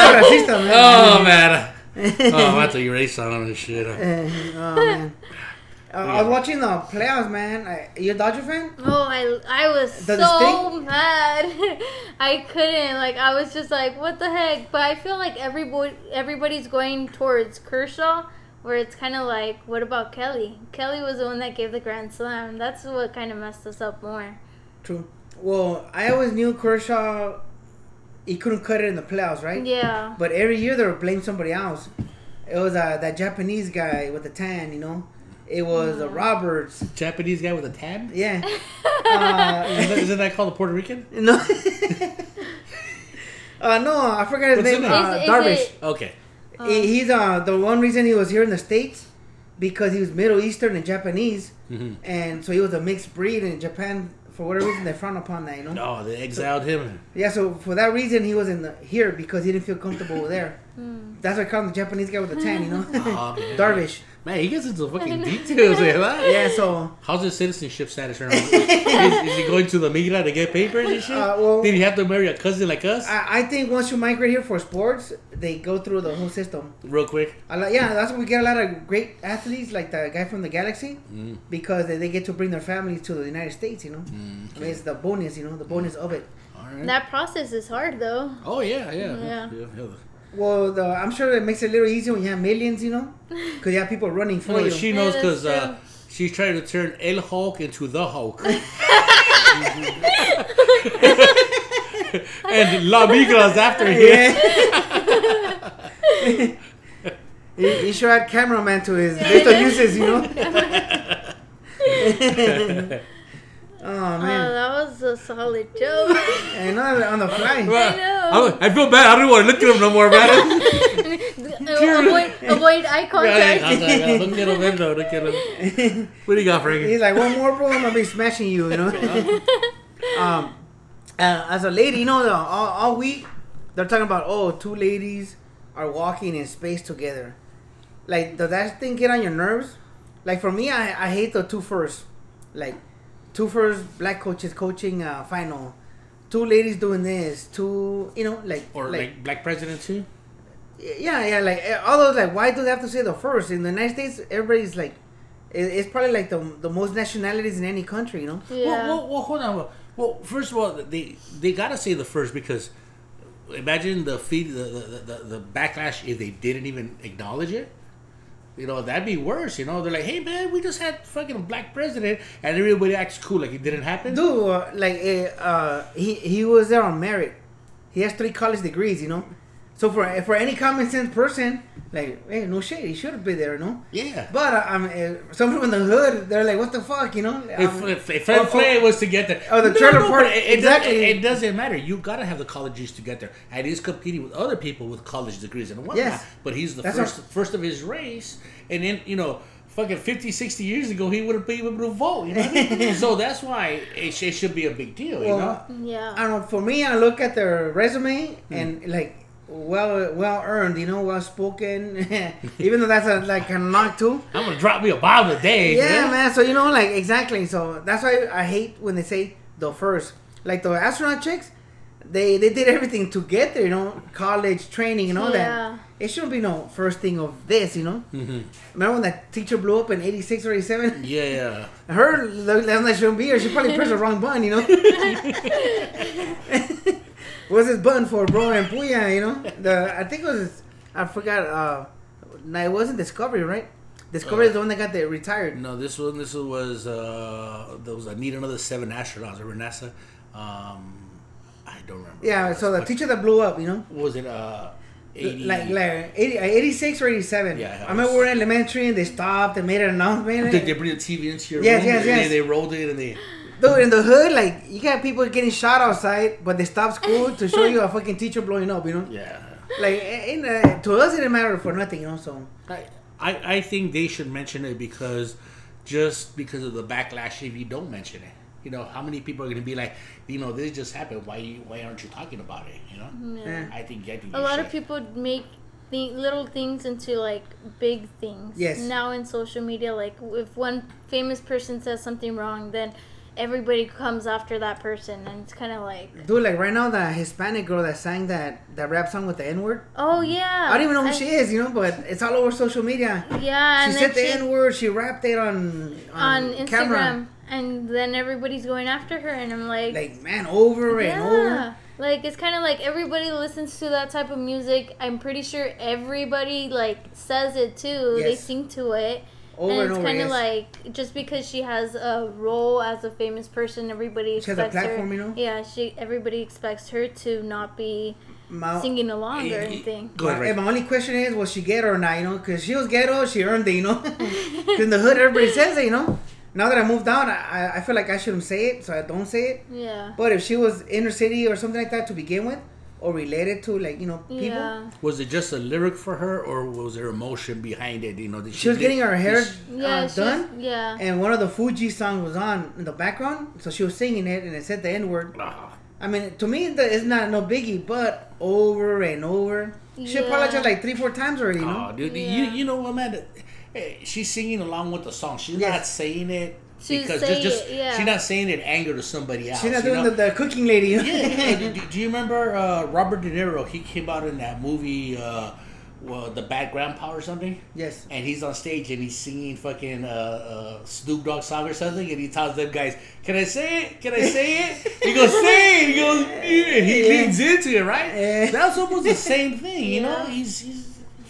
Oh, man. I'm about to erase on this shit. I was watching the playoffs, man. You a Dodger fan? Oh, I was so mad. I couldn't. Like, I was just like, what the heck? But I feel like everybody's going towards Kershaw, where it's kind of like, what about Kelly? Kelly was the one that gave the grand slam. That's what kind of messed us up more. True. Well, I always knew Kershaw... He couldn't cut it in the playoffs, right? Yeah. But every year they were blaming somebody else. It was that Japanese guy with the tan, you know? It was Roberts. Japanese guy with a tan? Yeah. Isn't that called a Puerto Rican? No. No, I forgot his name. Darvish. Okay. He's the one reason he was here in the States because he was Middle Eastern and Japanese. Mm-hmm. And so he was a mixed breed in Japan. For whatever reason, they frown upon that, you know? No, they exiled him. Yeah, so for that reason, he wasn't here because he didn't feel comfortable there. That's why I call him the Japanese guy with the tan, you know? Oh, man. Darvish. Man, he gets into the fucking details, man. Right? Yeah, so... How's his citizenship status right now? Is he going to the migra to get papers and shit? Well, did he have to marry a cousin like us? I think once you migrate here for sports, they go through the whole system. Real quick? Yeah, that's why we get a lot of great athletes, like the guy from the Galaxy, because they get to bring their families to the United States, you know? I mean, it's the bonus, you know? The bonus of it. All right. That process is hard, though. Oh, yeah. Well, I'm sure it makes it a little easier when you have millions, you know? Because you have people running for you. She knows because she's trying to turn El Hulk into the Hulk. And La Migra's after him. He sure had cameraman to his little uses, you know? Oh, man. That was a solid joke. And not on the fly. Well, I feel bad. I don't want to look at him no more, man. avoid eye contact. Right, look at him, look at him. What do you got, Frankie? He's like, one more, bro, I'm going to be smashing you, you know? As a lady, you know, all week, they're talking about, two ladies are walking in space together. Like, does that thing get on your nerves? Like, for me, I hate the two first. Like, two first black coaches coaching final, two ladies doing this, two, you know, like... Or like black president too? Yeah, like, all those, like, why do they have to say the first? In the United States, everybody's like, it's probably like the most nationalities in any country, you know? Yeah. Well, hold on. Well, first of all, they gotta say the first because imagine the backlash if they didn't even acknowledge it. You know, that'd be worse, you know? They're like, hey, man, we just had fucking a black president, and everybody acts cool like it didn't happen. Dude, he was there on merit. He has 3 college degrees, you know? So for any common sense person, like, hey, no shit, he should have been there, you know? Yeah. But some people in the hood, they're like, what the fuck, you know? If was to get there. Oh, the trailer park. Exactly. It doesn't matter. You got to have the college degrees to get there. And he's competing with other people with college degrees and whatnot. Yes. But he's the first of his race. And then, you know, fucking 50, 60 years ago, he wouldn't be able to vote, you know what I mean? So that's why it should be a big deal, you know? Yeah. I don't know. For me, I look at their resume and, like, well earned, you know, well spoken. Even though that's a knock too. I'm gonna drop me a bomb today. Yeah, man. So you know, like exactly. So that's why I hate when they say the first. Like the astronaut chicks, they did everything to get there. You know, college training and all that. It shouldn't be no first thing of this. You know. Mm-hmm. Remember when that teacher blew up in 86 or 87? Yeah. Her, that shouldn't be here. She probably pressed the wrong button. You know. What's this button for, bro? And Puya, you know? I think it was... I forgot... no, it wasn't Discovery, right? Discovery is the one that got retired. No, this one was... there was I Need Another 7 astronauts over NASA. don't remember. Yeah, so the teacher that blew up, you know? Was it 80? Like 86 or 87. Yeah, I remember we were in elementary and they stopped and made an announcement. Did they bring the TV into your room? Yes. And they rolled it and they... Dude, in the hood, like, you got people getting shot outside, but they stopped school to show you a fucking teacher blowing up, you know? Yeah. Like, to us, it didn't matter for nothing, you know, so... I think they should mention it because of the backlash if you don't mention it. You know, how many people are going to be like, you know, this just happened. Why aren't you talking about it? You know? Yeah. I think a lot of people make little things into, like, big things. Yes. Now in social media, like, if one famous person says something wrong, then... everybody comes after that person, and it's kind of like... Dude, like right now, the Hispanic girl that sang that rap song with the N-word. Oh, yeah. I don't even know who she is, you know, but it's all over social media. Yeah. She said the N-word. She rapped it on Instagram. Camera. And then everybody's going after her, and I'm like... Like, man, over and over. Like, it's kind of like everybody listens to that type of music. I'm pretty sure everybody, like, says it, too. Yes. They sing to it. And it's kind of like, just because she has a role as a famous person, everybody expects her. She has a platform, you know? Yeah, everybody expects her to not be singing along or anything. Go ahead, right. My only question is, was she ghetto or not, you know? Because she was ghetto, she earned it, you know? In the hood, everybody says it, you know? Now that I moved down, I feel like I shouldn't say it, so I don't say it. Yeah. But if she was inner city or something like that to begin with, or related to, like, you know, people. Yeah. Was it just a lyric for her, or was there emotion behind it? You know, she was getting her hair done. Yeah. And one of the Fuji songs was on in the background, so she was singing it, and it said the N-word. I mean, to me, it's not no biggie, but over and over. She apologized like 3-4 times already. Oh, dude, you know what, man? Hey, she's singing along with the song. She's not saying it. She's not saying it anger to somebody else. She's not doing the cooking lady. Yeah. Do you remember Robert De Niro? He came out in that movie, The Bad Grandpa or something. Yes. And he's on stage and he's singing fucking Snoop Dogg song or something, and he tells them guys, "Can I say it? Can I say it?" He goes, "Say it." He goes, he leans into it, right? Yeah. That's almost the same thing, you know. He's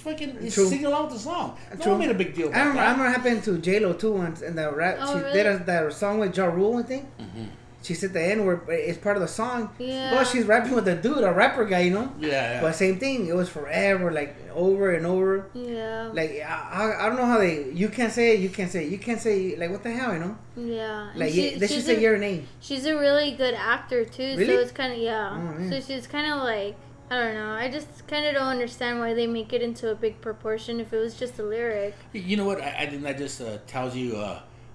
fucking singing along the song. No one made a big deal. I remember happened to J-Lo too once, and she did that song with Ja Rule, I think. Mm-hmm. She said the N-word, but it's part of the song. Yeah. But she's rapping with a dude, a rapper guy, you know. Yeah. But same thing. It was forever, like over and over. Yeah. Like I don't know how they. You can't say it. You can't say it. You can't say it. Like what the hell, you know? Yeah. Like they should say your name. She's a really good actor too. Really? So it's kind of so she's kind of like. I don't know. I just kind of don't understand why they make it into a big proportion if it was just a lyric. You know what? I think that just tells you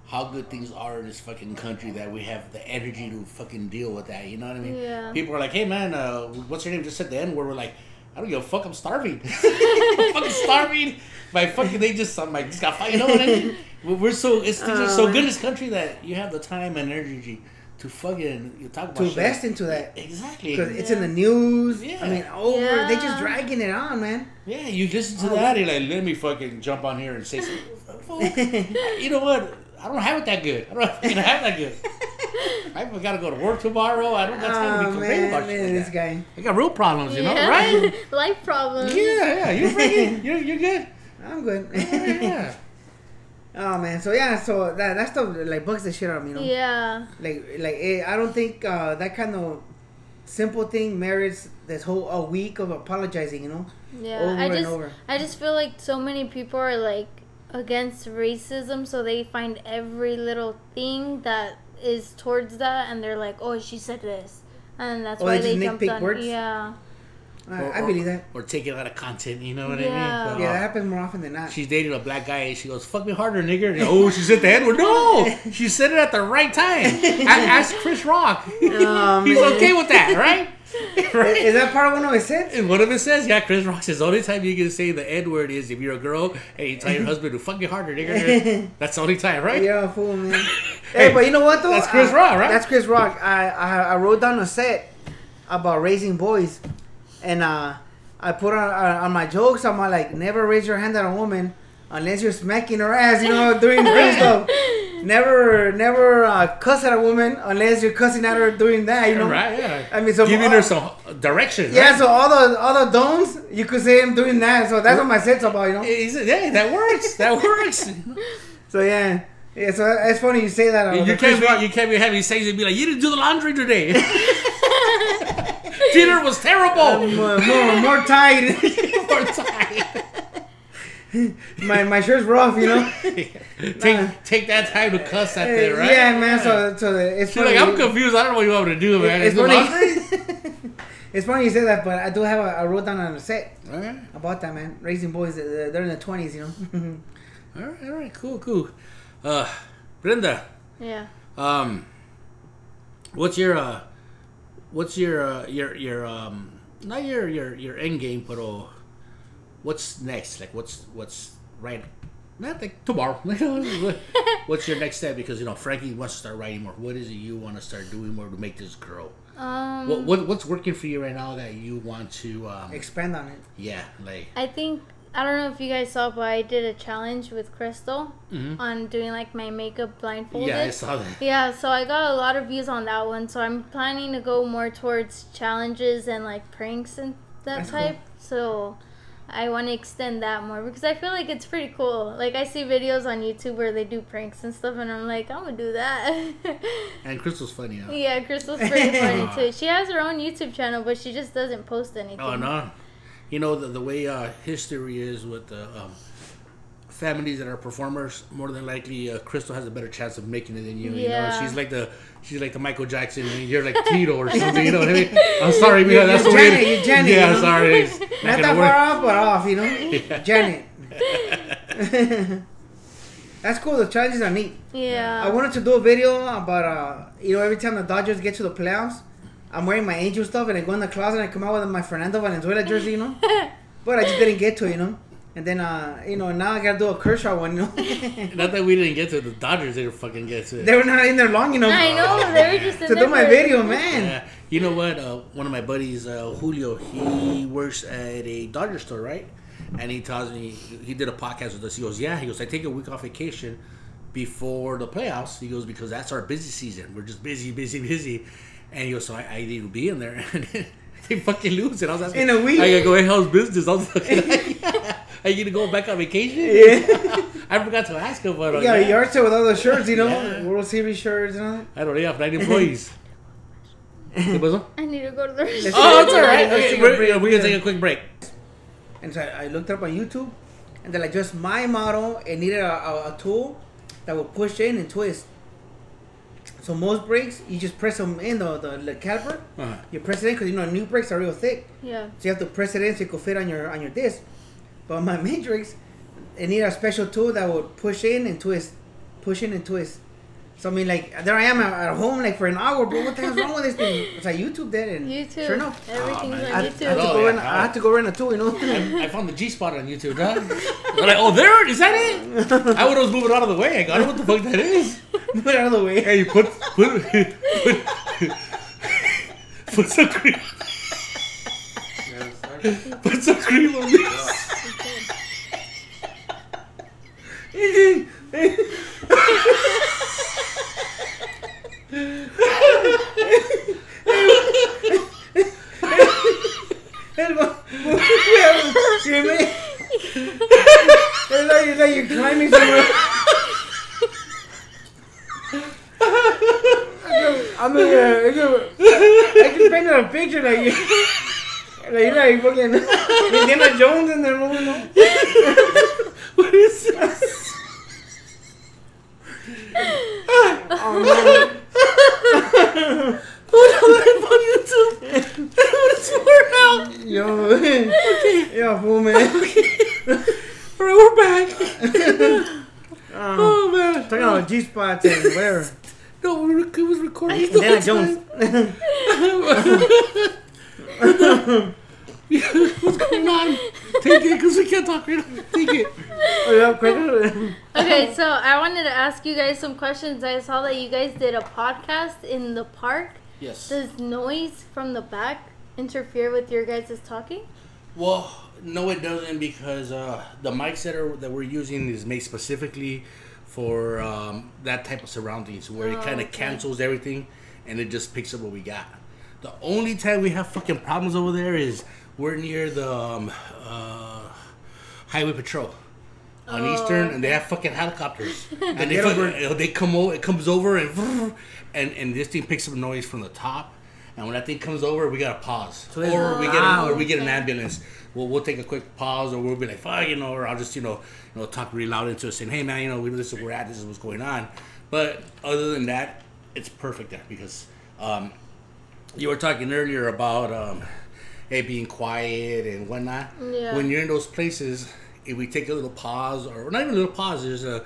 how good things are in this fucking country that we have the energy to fucking deal with that. You know what I mean? Yeah. People are like, hey, man, what's your name? Just said the N-word. We're like, I don't give a fuck. I'm starving. I'm fucking starving. My fucking, they just, I'm like, got fired. You know what I mean? We're so, it's so good in this country that you have the time and energy to fucking invest into that. Exactly. Because it's in the news. Yeah. I mean, they're just dragging it on, man. Yeah, you listen to that and like, let me fucking jump on here and say something. You know what? I don't have it that good. I don't fucking have that good. I gotta go to work tomorrow. I don't got time to be complaining about shit like that. Guy. I got real problems, you know, right? Life problems. Yeah. You're freaking. You're good. I'm good. Yeah. Oh man, so that stuff like bugs the shit out of me, you know? Yeah. Like I don't think that kind of simple thing merits this whole a week of apologizing, you know? Yeah. Over and over. I just feel like so many people are like against racism, so they find every little thing that is towards that, and they're like, oh, she said this, and that's why they jumped on. Words? Yeah. I believe that. Or take it out of content, you know what I mean? But, that happens more often than not. She's dating a black guy and she goes, fuck me harder, nigger. Oh, she said the N-word. No! She said it at the right time. Ask Chris Rock. He's okay with that, right? Right? Is that part of one of his sins? And one of it says, yeah, Chris Rock says, the only time you can say the N-word is if you're a girl and you tell your husband to fuck you harder, nigger. That's the only time, right? You're a fool, man. Hey, but you know what, though? That's Chris Rock, right? That's Chris Rock. I wrote down a set about raising boys. And I put on my jokes, I'm like, never raise your hand at a woman unless you're smacking her ass, you know, during Crystal. Never cuss at a woman unless you're cussing at her doing that, you know. Right, yeah. I mean, so giving her some directions. Yeah, right? So all the don'ts, you could see him doing that. So that's what my set's about, you know. Yeah, that works. That works. So yeah. So it's funny you say that. You can't be having sex and be like, you didn't do the laundry today. dinner was terrible. More tight. More tight. My shirt's rough, you know. Take that time to cuss at that, right? Yeah, man. So it's funny. Like, I'm confused. I don't know what you want me to do, man. It's funny. It's funny you say that, but I do have a wrote down on the set about that, man. Raising boys, they're in their 20s, you know. All right, cool. Brenda. Yeah. What's your not your end game, but what's next? Like what's right? Not like tomorrow. What's your next step? Because Frankie wants to start writing more. What is it you want to start doing more to make this grow? What's working for you right now that you want to expand on it? Yeah, like I don't know if you guys saw, but I did a challenge with Crystal on doing like my makeup blindfolded. Yeah, I saw that. Yeah, so I got a lot of views on that one. So I'm planning to go more towards challenges and like pranks and that type. Cool. So I want to extend that more because I feel like it's pretty cool. Like I see videos on YouTube where they do pranks and stuff, and I'm like, I'm gonna do that. And Crystal's funny, huh? Yeah, Crystal's pretty funny too. She has her own YouTube channel, but she just doesn't post anything. Oh no. You know, the way history is with the families that are performers, more than likely Crystal has a better chance of making it than you. Yeah. You know, she's like the Michael Jackson, and you're like Tito or something. You know what I mean? I'm sorry, because that's the way. You're Janet. Yeah, sorry. It's not that far off, but off. You know, yeah. Janet. That's cool. The challenges are neat. Yeah. I wanted to do a video about every time the Dodgers get to the playoffs. I'm wearing my angel stuff, and I go in the closet, and I come out with my Fernando Valenzuela jersey, you know? But I just didn't get to it, you know? And then, now I got to do a Kershaw one, you know? Not that we didn't get to it. The Dodgers didn't fucking get to it. They were not in there long enough. I know. They were just in there. To do my video, man. Yeah. You know what? One of my buddies, Julio, he works at a Dodger store, right? And he tells me, he did a podcast with us. He goes, yeah. He goes, I take a week off vacation before the playoffs. He goes, because that's our busy season. We're just busy, busy, busy. And he goes, so I need to be in there. And they fucking lose it. I was asking, in a week. I gotta go, hey, how's business? I was like, yeah. Are you gonna go back on vacation? Yeah. I forgot to ask him about it. Yeah, yard sale with all the shirts, yeah. World Series shirts and all that. I don't know, yeah, 9 employees. I need to go to the restaurant. Oh, it's all right. Okay, we're gonna take a quick break. And so I looked up on YouTube, and they're like, just my model, it needed a tool that would push in and twist. So most brakes, you just press them in the caliper. Uh-huh. You press it in because new brakes are real thick. Yeah. So you have to press it in so it could fit on your disc. But my Matrix, it needed a special tool that would push in and twist, push in and twist. So I mean, like there I am at home like for an hour, but what the hell's wrong with this thing? It's like YouTube did, and YouTube. Sure enough, everything's on YouTube. I had to go rent a tool, I found the G spot on YouTube, huh? They're like, oh, there, is that it? I would have moved out of the way. I got it. What the fuck that is? Move it out of the way. Hey, put some cream. Put some cream on this. It's like you're climbing somewhere. I just painted a picture like you're like fucking Indiana Jones in there rolling up. What is this? Oh no. Oh no, I'm on YouTube. What is for now? Yo, okay. Yeah, fool, man. Okay. Alright, we're back. Oh man, talking about G spots and whatever. No, it was recording. Indiana Jones. What's going on? Take it, because we can't talk right now. Take it. Okay, so I wanted to ask you guys some questions. I saw that you guys did a podcast in the park. Yes. Does noise from the back interfere with your guys' talking? Well, no, it doesn't, because the mics that we're using is made specifically for that type of surroundings where it kind of cancels everything and it just picks up what we got. The only time we have fucking problems over there is we're near the Highway Patrol on Eastern, and they have fucking helicopters. And they come over, it comes over, and this thing picks up noise from the top. And when that thing comes over, we gotta pause, so or we get an ambulance. We'll take a quick pause, or we'll be like, "Fuck," you know, or I'll just you know talk really loud into it, saying, "Hey, man, you know, this is where we're at. This is what's going on." But other than that, it's perfect there because you were talking earlier about it being quiet and whatnot. Yeah. When you're in those places, if we take a little pause, or not even a little pause, there's a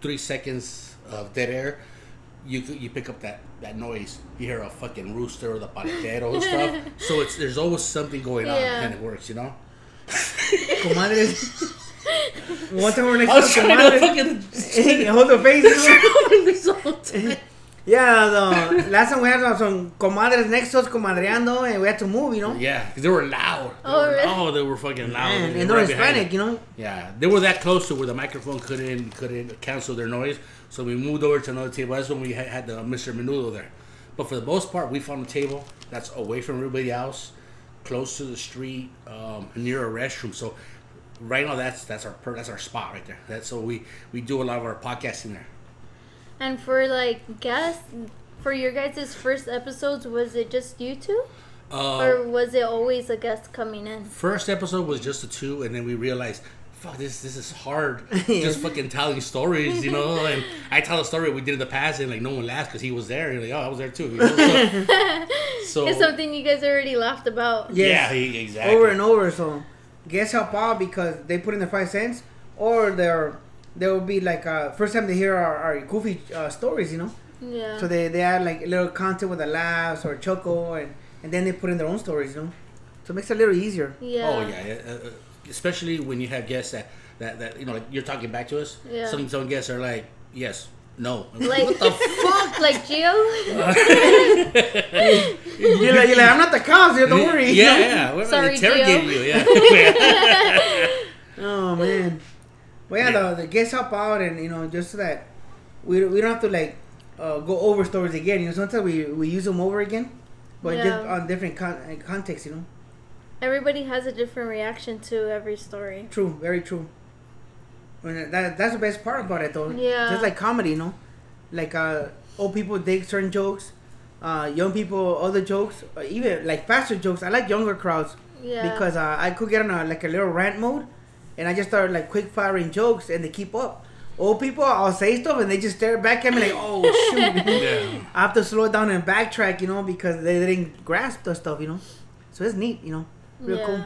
3 seconds of dead air. You pick up that noise. You hear a fucking rooster or the paletero and stuff. So there's always something going on, and it works, you know. Comadres. One time we're like, I was trying to fucking hold the face. Yeah, last time we had some comadres next to us comadreando, and we had to move, you know. Yeah, because they were loud. They were fucking loud. Man, and they're Hispanic, you know. Yeah, they were that close to where the microphone couldn't cancel their noise. So we moved over to another table. That's when we had the Mr. Menudo there. But for the most part, we found a table that's away from everybody else, close to the street, near a restroom. So right now, that's our spot right there. So we do a lot of our podcasting there. And for guests, for your guys' first episodes, was it just you two? Or was it always a guest coming in? First episode was just the two, and then we realized, fuck, this is hard. Just fucking telling stories, you know? And I tell a story we did in the past, and no one laughed because he was there. And I was there too. You know? So it's something you guys already laughed about. Yes. Yeah, exactly. Over and over. So guests help out because they put in their 5 cents, or there will be first time they hear our goofy stories, you know. Yeah. So they add little content with the laughs or chuckle, and then they put in their own stories, you know. So it makes it a little easier. Yeah. Oh yeah, especially when you have guests that you know, you're talking back to us. Yeah. Some guests are like, yes, no. What the fuck? Like Gio? You're like, I'm not the cops. Don't worry. Yeah, yeah. We're sorry, interrogating Gio. You. Yeah. Oh man. Well, yeah, the guests help out, and just so that we don't have to go over stories again. You know, sometimes we use them over again, but just on different contexts. You know, everybody has a different reaction to every story. True, very true. I mean, that's the best part about it, though. Yeah, just like comedy, you know, old people dig certain jokes, young people other jokes, even faster jokes. I like younger crowds because I could get on a little rant mode. And I just started quick firing jokes, and they keep up. Old people, I'll say stuff, and they just stare back at me oh shoot. Yeah. I have to slow down and backtrack, because they didn't grasp the stuff, So it's neat, Real cool.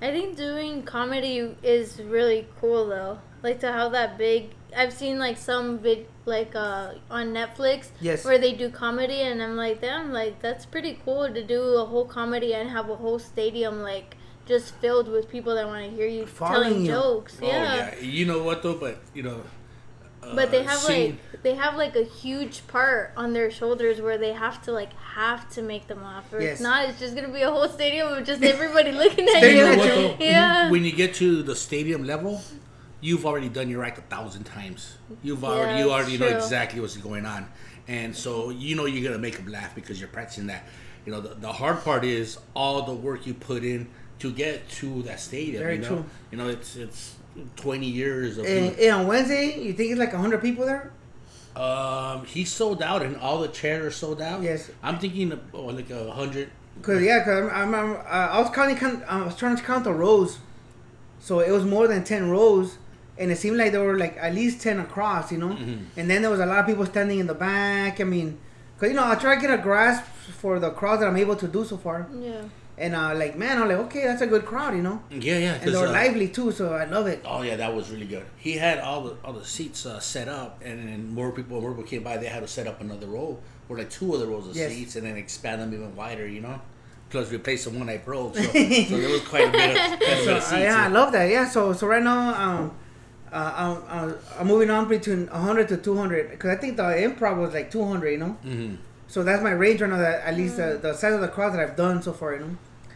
I think doing comedy is really cool though. To have that big. I've seen some big on Netflix where they do comedy, and I'm like, damn, that's pretty cool to do a whole comedy and have a whole stadium just filled with people that want to hear you telling jokes. Oh, yeah. You know what though, but but they have a huge part on their shoulders where they have to make them laugh. Or if not, it's just gonna be a whole stadium of just everybody looking at you. You know what, though? Yeah. When you get to the stadium level, you've already done your act 1,000 times. You already know exactly what's going on, and so you're gonna make them laugh because you're practicing that. The hard part is all the work you put in to get to that stadium. Very true. It's 20 years of. And on Wednesday, you think it's 100 people there? He sold out, and all the chairs are sold out. Yes. I'm thinking 100. Cause I was trying to count the rows, so it was more than 10 rows, and it seemed like there were at least 10 across, Mm-hmm. And then there was a lot of people standing in the back. I mean, cause I try to get a grasp for the crowd that I'm able to do so far. Yeah. And I'm like, okay, that's a good crowd, Yeah, yeah. And they're lively too, so I love it. Oh yeah, that was really good. He had all the seats set up, and then more people came by. They had to set up another row, or two other rows of seats, and then expand them even wider, Plus replace the one I broke, so there was quite a bit of seats. Yeah, I love that. Yeah, so right now, I'm moving on between 100 to 200 because I think the improv was 200, Mm-hmm. So that's my range right now, at least the size of the crowd that I've done so far,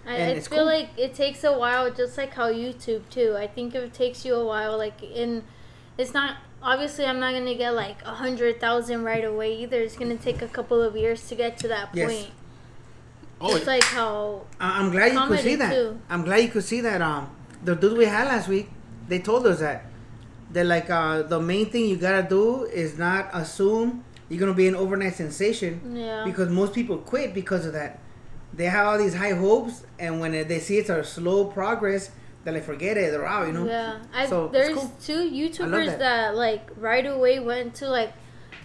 I feel cool. It takes a while, just like how YouTube, too. I think it takes you a while, it's not, obviously I'm not going to get 100,000 right away either. It's going to take a couple of years to get to that point. Oh, it's how I'm glad you could see that. Too. I'm glad you could see that. The dude we had last week, they told us that the main thing you got to do is not assume you're going to be an overnight sensation. Yeah. Because most people quit because of that. They have all these high hopes, and when they see it's a slow progress, they're like, forget it, they're out, you know? Yeah. There's cool. Two YouTubers that, like, right away went to, like,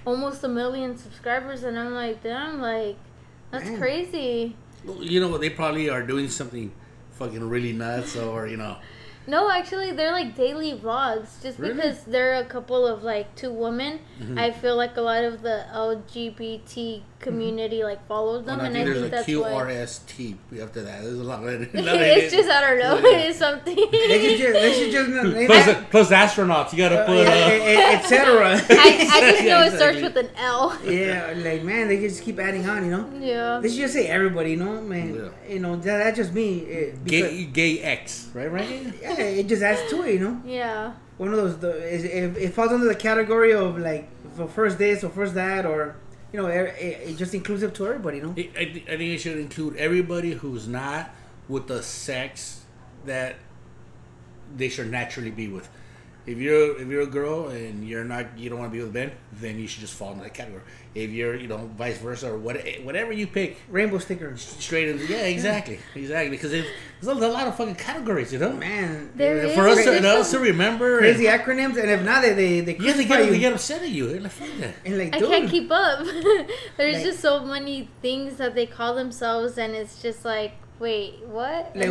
almost 1 million subscribers, and I'm like, damn, like, that's crazy. You know what? They probably are doing something fucking really nuts or, you know. No, actually, they're like daily vlogs. Just really? Because they're a couple of like two women, mm-hmm. I feel like a lot of the LGBT community mm-hmm. like follows them, and I think that's why. There's a QRST after that. There's a lot. It's just I don't know. It's something. They should just plus astronauts. You gotta put etc. I just know it starts with an L. Yeah, like man, they just keep adding on. You know. Yeah. They should just say everybody. You know, man. Yeah. You know that's just me. Gay X. Right. Yeah, it just adds to it, you know. Yeah. One of those, it falls under the category of like for first this or first that, or you know, it just inclusive to everybody, you know. I think it should include everybody who's not with the sex that they should naturally be with. If you're a girl and you don't want to be with men, then you should just fall into that category. If you're, you know, vice versa or whatever you pick, rainbow sticker, straight in. Yeah, exactly. Because there's a lot of fucking categories, you know. Man, for us to remember crazy acronyms, and if not, they get upset at you. They're like, fuck that. And like, dude, I can't keep up. There's like, just so many things that they call themselves, and it's just like. Wait, what? Like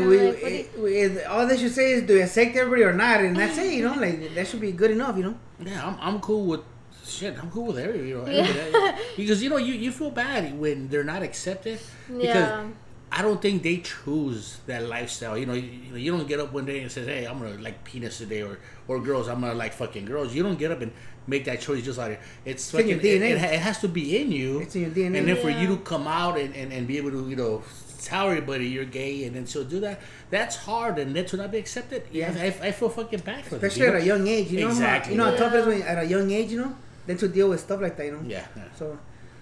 all they should say is, do you accept everybody or not? And that's it, you know? Like, that should be good enough, you know? Yeah, I'm cool with... Shit, I'm cool with everybody, you know? Yeah. Because, you know, you feel bad when they're not accepted. Because I don't think they choose that lifestyle. You know, you don't get up one day and say, hey, I'm going to like penis today or girls, I'm going to like fucking girls. You don't get up and make that choice just out of it's fucking... It's in your DNA. It has to be in you. It's in your DNA. And then for you to come out and be able to, you know... Tell everybody you're gay, and then she'll do that. That's hard, and that should not be accepted. Yeah, I feel fucking bad for that. Especially at a young age, you know. Exactly. How tough it is when at a young age, you know, then to deal with stuff like that, you know. Yeah. So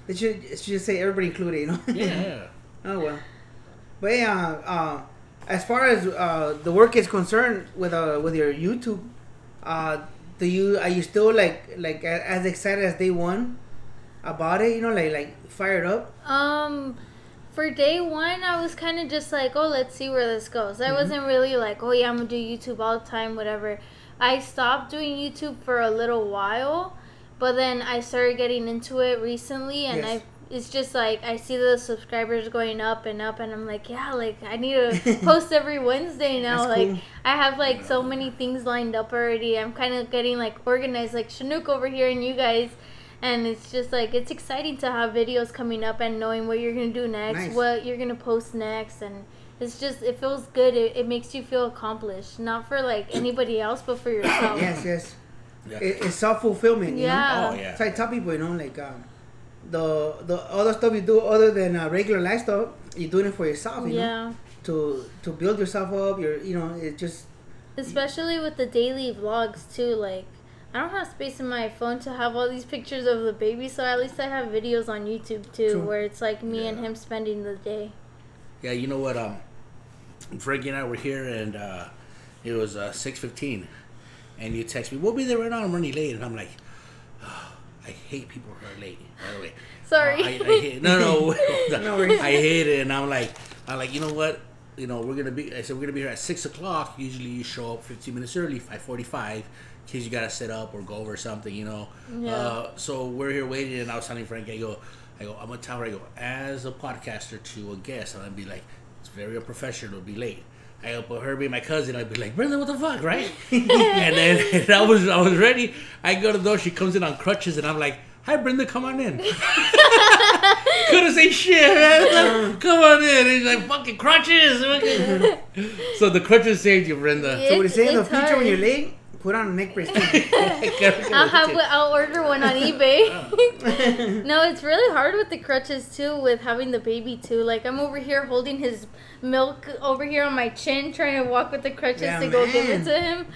they should just say everybody included, you know. Yeah. Oh well. But yeah, as far as the work is concerned with your YouTube, are you still like as excited as day one about it? You know, like fired up. For day one, I was kind of just like, oh, let's see where this goes. I wasn't really like, oh, yeah, I'm going to do YouTube all the time, whatever. I stopped doing YouTube for a little while, but then I started getting into it recently, and it's just like I see the subscribers going up, and I'm like, yeah, like I need to post every Wednesday now. That's like cool. I have like so many things lined up already. I'm kind of getting like organized, like Chinook over here and you guys. And it's just like, it's exciting to have videos coming up and knowing what you're going to do next, what you're going to post next. And it's just, it feels good. It makes you feel accomplished. Not for like anybody else, but for yourself. Yes. Yeah. It's self-fulfillment, you know? Oh, yeah. So I tell people, you know, like the other stuff you do other than regular lifestyle, you're doing it for yourself, you know? To build yourself up, it just... Especially with the daily vlogs too, like. I don't have space in my phone to have all these pictures of the baby, so at least I have videos on YouTube too. True. Where it's like me and him spending the day. Yeah, you know what? Frankie and I were here, and it was 6:15, and you text me, "We'll be there right now. I'm running late," and I'm like, oh, "I hate people who are late." By the way, sorry. I hate it, and I'm like, you know what? You know, we're gonna be here at 6:00. Usually, you show up 15 minutes early, 5:45. Because you got to set up or go over something, you know. Yeah. So we're here waiting, and I was telling Frank, I go, I'm going to tell her, as a podcaster to a guest, I'm going to be like, it's very unprofessional to be late. I go, but her being my cousin, I'd be like, Brenda, what the fuck, right? and then I was ready. I go to the door, she comes in on crutches, and I'm like, hi, Brenda, come on in. Couldn't say shit, man. Like, come on in. He's like, fucking crutches. So the crutches saved you, Brenda. So what you say in the future when you're late? Put on a neck brace. I'll order one on eBay. No, it's really hard with the crutches too, with having the baby too. Like I'm over here holding his milk over here on my chin, trying to walk with the crutches to go give it to him.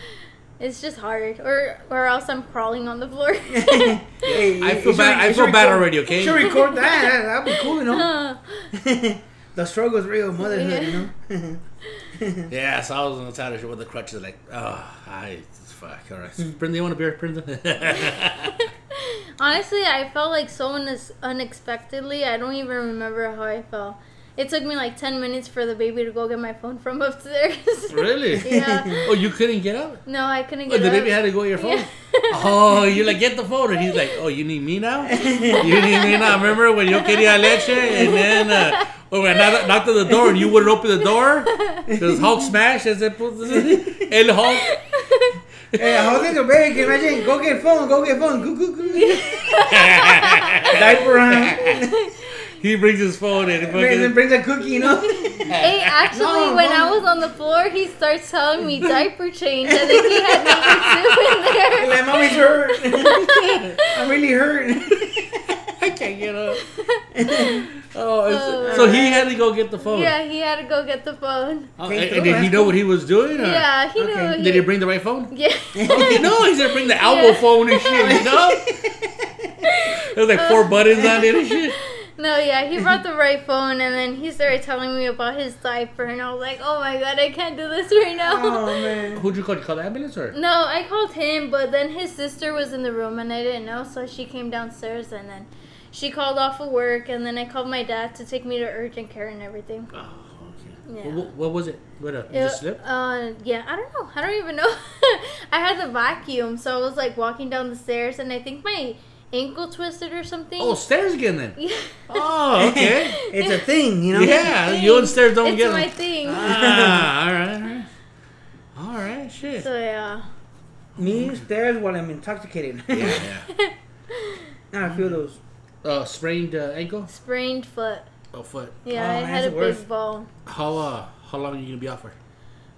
It's just hard, or else I'm crawling on the floor. I feel bad already. Okay, you should record that. That'd be cool, you know. The struggle is real, motherhood, you know. Yeah, so I was on the side of the show with the crutches, like, oh, all right, Brenda, you want a beer, Brenda? Honestly, I felt like so unexpectedly. I don't even remember how I felt. It took me like 10 minutes for the baby to go get my phone from upstairs. Really? Yeah. Oh, you couldn't get up? No, I couldn't get up. Oh, the baby had to go get your phone? Yeah. Oh, you're like, get the phone. And he's like, oh, you need me now? You need me now? Remember when yo quería leche? And then, or when I knocked on the door and you wouldn't open the door? Because Hulk smashed. El Hulk. Hey, how did the baby? Can you imagine? Go get phone. Go get phone. Go, go, go. Diaper on. He brings his phone in. And brings a cookie, you know? Hey, actually, when I was on the floor, he starts telling me diaper change. I think he had nothing to do in there. Like, mommy's hurt. I'm really hurt. I can't get up. So he had to go get the phone. Yeah, he had to go get the phone. Oh, and did he know what he was doing? Or? Yeah, he knew. Okay. Did he bring the right phone? Yeah. Okay, no, he said bring the elbow phone and shit, you know? There's like four buttons on it and shit. No, yeah, he brought the right phone, and then he started telling me about his diaper, and I was like, oh my god, I can't do this right now. Oh, man. Who'd you call? Did you call the ambulance, or? No, I called him, but then his sister was in the room, and I didn't know, so she came downstairs, and then she called off of work, and then I called my dad to take me to urgent care and everything. Oh, okay. Yeah. What was it? What up? Did you slip? Yeah, I don't know. I don't even know. I had the vacuum, so I was, like, walking down the stairs, and I think my ankle twisted or something. Oh, stairs getting in. Yeah. Oh, okay. It's a thing, you know? Yeah, you and stairs don't get in. It's my thing. Ah, all right, shit. So, yeah. Me, stairs while I'm intoxicated. Yeah. Now I feel those. Sprained ankle? Sprained foot. Oh, foot. Yeah, I had a big ball. How long are you going to be off for?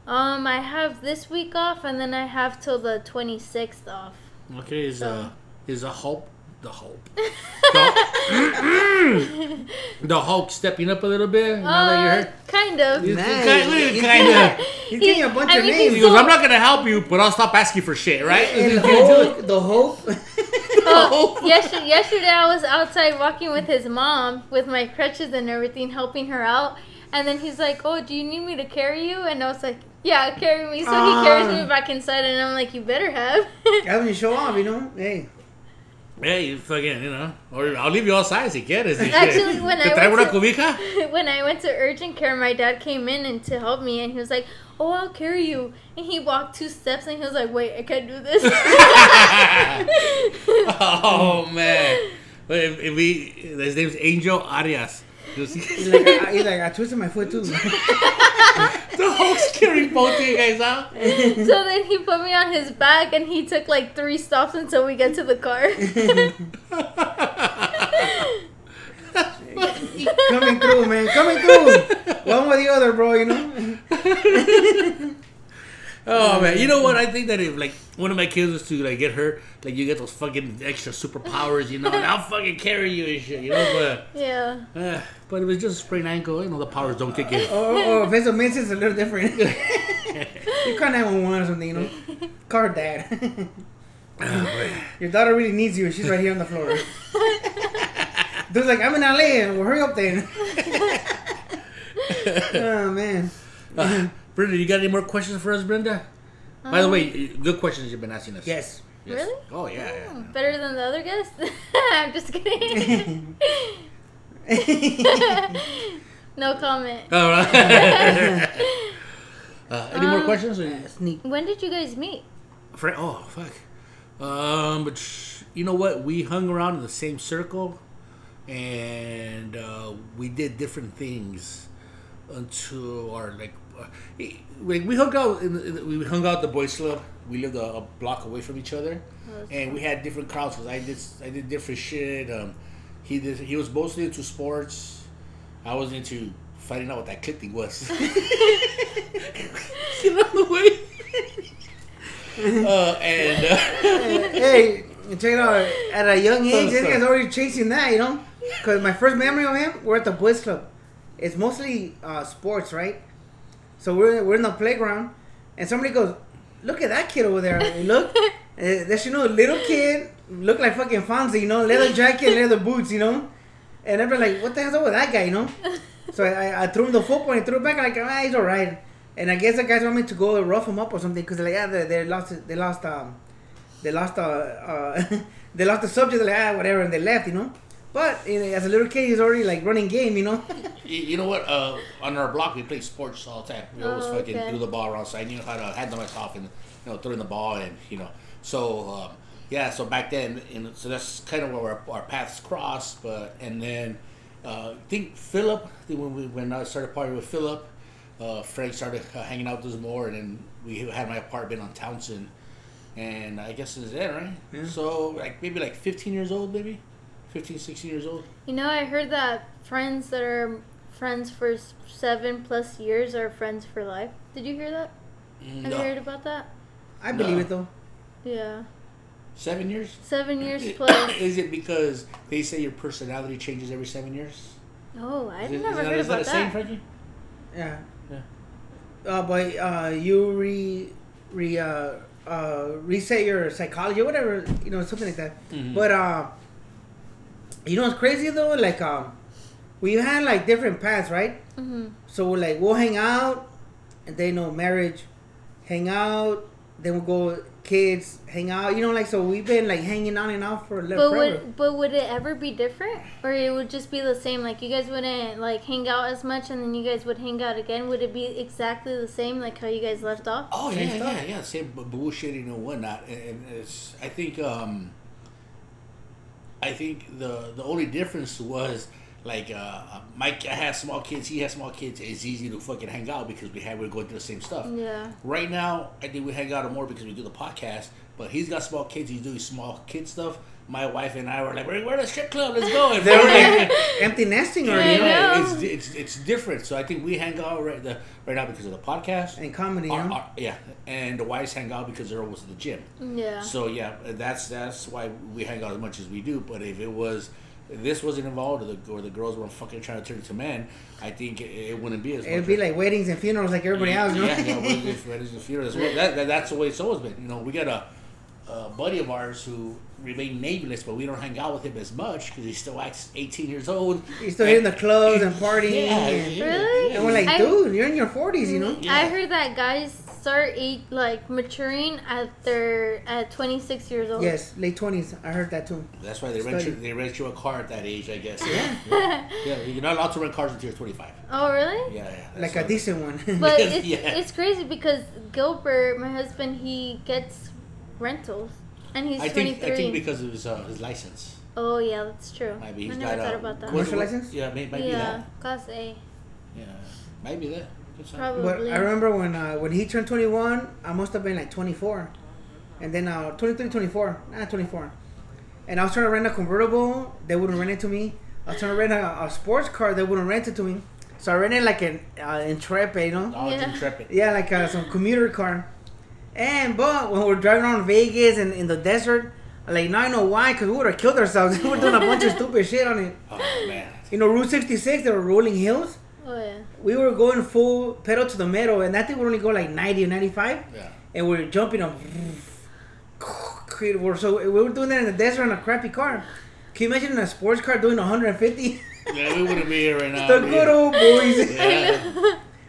I have this week off, and then I have till the 26th off. Okay, is a hope. The Hulk stepping up a little bit. Now that you're hurt? Kind of. Kind of. He's getting a bunch of names. He goes, I'm not going to help you, but I'll stop asking for shit, right? The Hulk? Yesterday I was outside walking with his mom, with my crutches and everything, helping her out. And then he's like, oh, do you need me to carry you? And I was like, yeah, carry me. So he carries me back inside, and I'm like, you better have. Having to show off, you know? Hey, you fucking, you know, or I'll leave you outside if you get it. Actually, when I went to urgent care, my dad came in and to help me, and he was like, oh, I'll carry you. And he walked 2 steps, and he was like, wait, I can't do this. Oh, man. But his name's Angel Arias. He's like, I twisted my foot, too. The Hulk's carrying both of you guys out. So then he put me on his back, and he took, like, 3 stops until we get to the car. Coming through, man. Coming through. One with the other, bro, you know? Oh, man. You know what? I think that if, like, one of my kids was to, like, get hurt, like, you get those fucking extra superpowers, you know, and I'll fucking carry you and shit, you know? But, yeah. But if it's just a sprained ankle, you know, the powers don't kick in. Or if it's a miss, it's a little different. You can't have one or something, you know? Call her dad. Your daughter really needs you, and she's right here on the floor. Dude's like, I'm in LA, well, hurry up then. Oh, man. Brenda, you got any more questions for us, Brenda? By the way, good questions you've been asking us. Yes. Really? Oh, yeah. Better than the other guests? I'm just kidding. No comment. All right. Any more questions? When did you guys meet? But you know what? We hung around in the same circle, and we did different things until our, like, we hung out. We hung out at the boys' club. We lived a block away from each other, and we had different crowds. Cause I did different shit. He was mostly into sports. I was into finding out what that clip thing was. Get out of the way. Hey, check it out. At a young age, this guy's already chasing that, you know. Cause my first memory of him, we're at the boys' club. It's mostly sports, right? So we're in the playground, and somebody goes, look at that kid over there. Look, there's, you know, little kid, look like fucking Fonzie, you know, leather jacket, leather boots, you know. And everybody's like, what the hell's up with that guy, you know? So I threw him the football, and he threw it back, like, he's all right. And I guess the guys want me to go rough him up or something, because they're like, they lost they lost they lost the subject, like, ah, whatever, and they left, you know. But you know, as a little kid, he's already like running game, you know. You know what? On our block, we played sports all the time. We always fucking threw the ball around. So I knew how to handle myself and, you know, throwing the ball and, you know. So yeah, so back then, and so that's kind of where our paths crossed. But and then I think Philip, when I started partying with Philip, Frank started hanging out with us more, and then we had my apartment on Townsend, and I guess it's then, right? Yeah. So like maybe like 15, 16 years old. You know, I heard that friends that are friends for 7+ years are friends for life. Did you hear that? No. Have you heard about that? I believe it though. Yeah. 7 years? 7 years plus. Is it because they say your personality changes every 7 years? Oh, I never heard about that. Is that the same, Frankie? Yeah. Yeah. But you reset your psychology or whatever, you know, something like that. Mm-hmm. But you know what's crazy though? Like, we had like different paths, right? Mm-hmm. So like we'll hang out, and then, you know, marriage, hang out, then we'll go kids, hang out. You know, like, so we've been like hanging on and off for a little forever. But would it ever be different, or it would just be the same? Like you guys wouldn't like hang out as much, and then you guys would hang out again. Would it be exactly the same, like how you guys left off? Oh yeah, yeah, same bullshitting and whatnot. And it's, I think the only difference was, like, Mike had small kids, he had small kids. It's easy to fucking hang out because we're going through the same stuff. Yeah. Right now, I think we hang out more because we do the podcast, but he's got small kids, he's doing small kid stuff. My wife and I were like, we're at a strip club, let's go. And they were like, empty nesting already. Yeah, it's different. So I think we hang out right now because of the podcast. And comedy. Yeah. And the wives hang out because they're always at the gym. Yeah. So yeah, that's why we hang out as much as we do. But if it was, this wasn't involved, or the girls were fucking trying to turn into men, I think it wouldn't be as much. It'd be like weddings and funerals like everybody else. Yeah, yeah, weddings and funerals. Well, that's the way it's always been. You know, we got a buddy of ours who remained nameless, but we don't hang out with him as much because he still acts 18 years old. He's still hitting the clubs and partying. Yeah. Really? Yeah. And we're like, dude, you're in your 40s, you know? Yeah. I heard that guys start maturing at 26 years old. Yes, late 20s. I heard that too. That's why they rent you a car at that age, I guess. Yeah. Yeah. You're not allowed to rent cars until you're 25. Oh, really? Yeah. Like a decent one. But it's crazy because Gilbert, my husband, he gets rentals. And he's 23. I think because of his license. Oh, yeah, that's true. Maybe he's got about that. Commercial license? Yeah, maybe that. Class A. Yeah, maybe that. Probably. But I remember when he turned 21, I must have been like 24. And then 24. And I was trying to rent a convertible. They wouldn't rent it to me. I was trying to rent a sports car. They wouldn't rent it to me. So I rented like an Intrepid, you know? Oh, yeah. Intrepid. Yeah, like some commuter car. But when we're driving around Vegas and in the desert, like, now I know why, because we would have killed ourselves. We were doing a bunch of stupid shit on it. Oh, man. You know, Route 66, there were rolling hills. Oh, yeah. We were going full pedal to the metal, and that thing would only go like 90 or 95. Yeah. And we were jumping up. So we were doing that in the desert in a crappy car. Can you imagine a sports car doing 150? Yeah, we wouldn't be here right now. The good old boys. Yeah.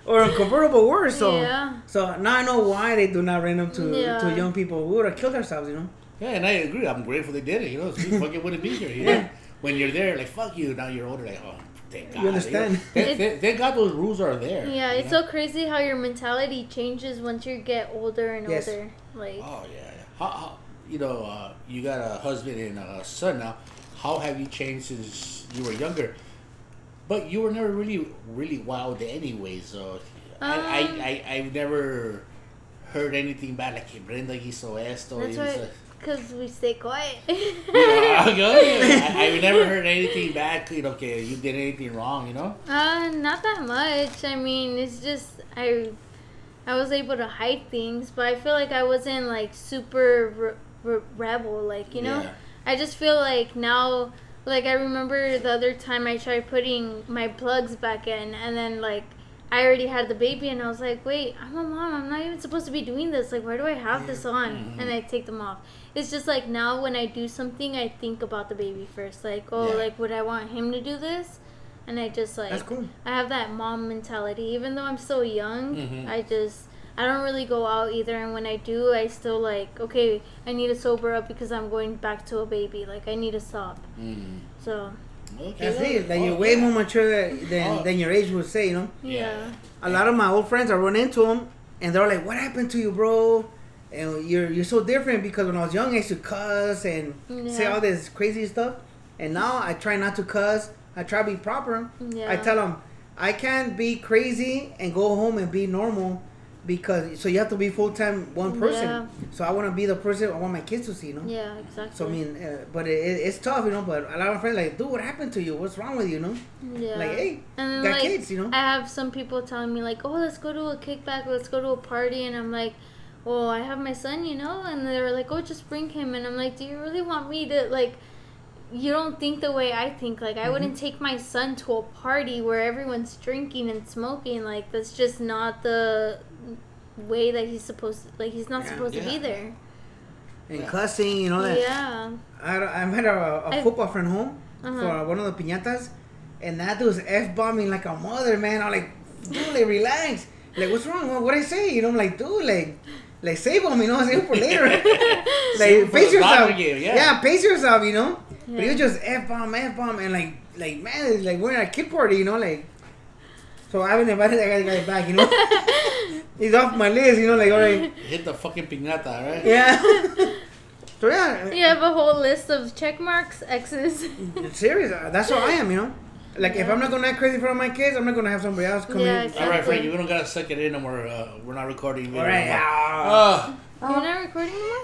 Or a convertible worse, so yeah. So now I know why they do not rent them to young people. We would have killed ourselves, you know. Yeah, and I agree. I'm grateful they did it. You know, we fucking wouldn't be here. You know? When you're there, like fuck you. Now you're older, like oh, thank God. You understand? You know? Thank God those rules are there. Yeah, it's so crazy how your mentality changes once you get older and older. Like oh yeah, how you know you got a husband and a son now. How have you changed since you were younger? But you were never really wild anyway, so I've never heard anything bad, like, hey, Brenda hizo esto. That's right, because we stay quiet. I've never heard anything bad, you know, okay, you did anything wrong, you know? Not that much. I mean, it's just I was able to hide things, but I feel like I wasn't, like, super rebel, like, you know? Yeah. I just feel like now... Like, I remember the other time I tried putting my plugs back in, and then, like, I already had the baby, and I was like, wait, I'm a mom. I'm not even supposed to be doing this. Like, why do I have this on? Mm-hmm. And I take them off. It's just, like, now when I do something, I think about the baby first. Like, like, would I want him to do this? And I just, like... That's cool. I have that mom mentality. Even though I'm so young, mm-hmm. I just... I don't really go out either, and when I do, I still like, okay, I need to sober up because I'm going back to a baby. Like, I need to stop. Mm. So. Okay. That's it. Like, you're way more mature than your age would say, you know? Yeah. A lot of my old friends, I run into them, and they're like, what happened to you, bro? And you're so different, because when I was young, I used to cuss and say all this crazy stuff. And now I try not to cuss. I try to be proper. Yeah. I tell them, I can't be crazy and go home and be normal. Because so you have to be full time one person. Yeah. So I want to be the person I want my kids to see, you know. Yeah, exactly. So I mean, but it's tough, you know. But a lot of friends like, dude, what happened to you? What's wrong with you, you know? Yeah. Like, hey, and got like, kids, you know. I have some people telling me like, oh, let's go to a kickback, let's go to a party, and I'm like, oh, I have my son, you know. And they're like, oh, just bring him, and I'm like, do you really want me to like? You don't think the way I think. Like, I wouldn't take my son to a party where everyone's drinking and smoking. Like, that's just not the way that he's supposed to, like, he's not supposed to be there. And cussing, you know, that. Yeah. I met a football friend home for one of the piñatas, and that dude's F-bombing like a mother, man. I'm like, dude, like, relax. Like, what's wrong? What did I say? You know, I'm like, dude, like save him, you know, save him for later. Like, pace yourself. Yeah, pace yourself, you know. Yeah. But it was just F-bomb, and like man, it's like we're at a kid party, you know, like. So I haven't invited that guy back, you know. He's off my list, you know, like, all right. Hit the fucking piñata, right? Yeah. So yeah. You have a whole list of check marks, X's. Serious, that's what I am, you know. Like, if I'm not going to act crazy in front of my kids, I'm not going to have somebody else come in. Exactly. All right, Frankie, we don't got to suck it in, and we're not recording. All right. You're not recording anymore?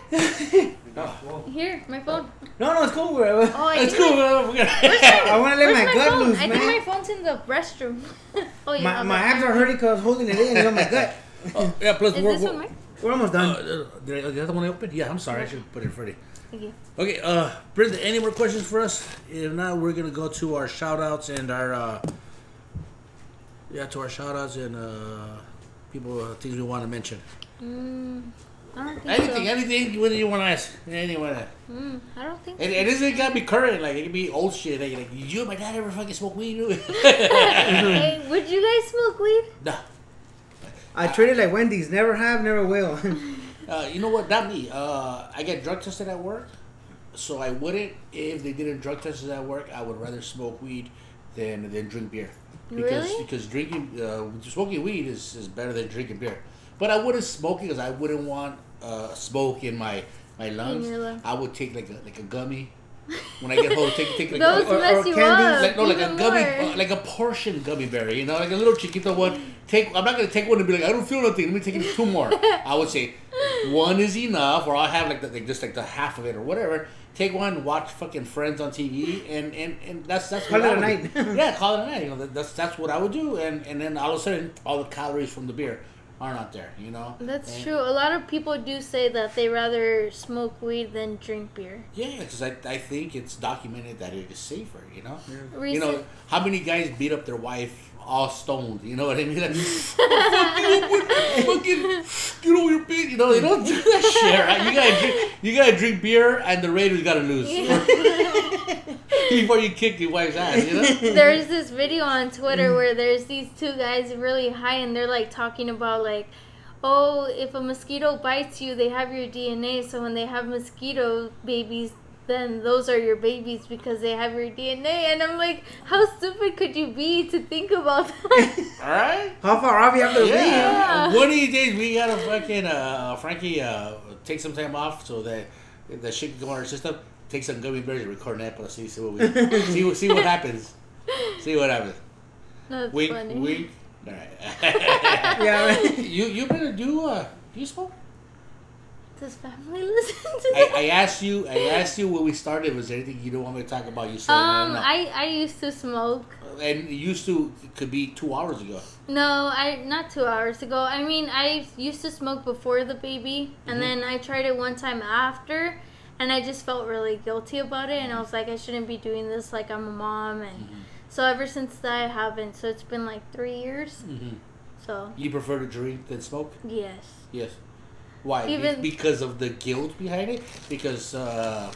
No. Here, my phone. No, it's cool. It's cool. I want to let my gut loose, man. I think my phone's in the restroom. Oh, yeah. My abs are hurting because I was holding it in. It's on my gut. Oh, yeah, plus we're almost done. Did the other one open? Yeah, I'm sorry. I should put it ready. Thank you. Okay, Brenda, any more questions for us? If not, we're going to go to our shout-outs and things we want to mention. Anything. What do you want to ask? Anyone? I don't think. It isn't gotta be current. Like, it can be old shit. Like you and my dad ever fucking smoke weed? Hey, would you guys smoke weed? No. I treat it like Wendy's. Never have, never will. You know what? Not me. I get drug tested at work, so I wouldn't. If they didn't drug test at work, I would rather smoke weed than drink beer. Because smoking weed is better than drinking beer. But I wouldn't smoke it because I wouldn't want smoke in my lungs. I would take like a gummy. When I get home, take like or candy. Like a portion gummy berry, you know, like a little chiquito one. I'm not gonna take one and be like, I don't feel nothing. Let me take two more. I would say one is enough, or I'll have just the half of it or whatever. Take one, watch fucking Friends on TV, and that's what I would do. Yeah, call it a night. You know, that's what I would do, and then all of a sudden, all the calories from the beer are not there, you know? That's true. A lot of people do say that they rather smoke weed than drink beer. Yeah, because I think it's documented that it is safer, you know? Yeah. You know, how many guys beat up their wife all stoned, you know what I mean? Like, fucking, get over your bitch, you know? They don't do that shit, right? You gotta drink beer and the Raiders gotta lose. Before you kick your wife's ass, you know? There's this video on Twitter where there's these two guys really high, and they're, like, talking about, like, oh, if a mosquito bites you, they have your DNA, so when they have mosquito babies, then those are your babies because they have your DNA. And I'm like, how stupid could you be to think about that? All right. How far off you have to be? One of these days, we gotta fucking, Frankie, take some time off so that the shit can go on our system. Take some gummy bears and record an episode. See what happens. See what happens. That's funny. Wink. All right. Yeah. Right. You better do. Do you smoke? Does family listen to that? I asked you when we started. Was there anything you don't want me to talk about? You said no. I used to smoke. And used to could be 2 hours ago. No, not 2 hours ago. I mean, I used to smoke before the baby, and then I tried it one time after. And I just felt really guilty about it, and I was like, I shouldn't be doing this, like, I'm a mom, and so ever since that, I haven't. So it's been, like, 3 years, so... You prefer to drink than smoke? Yes. Why? Because of the guilt behind it? Because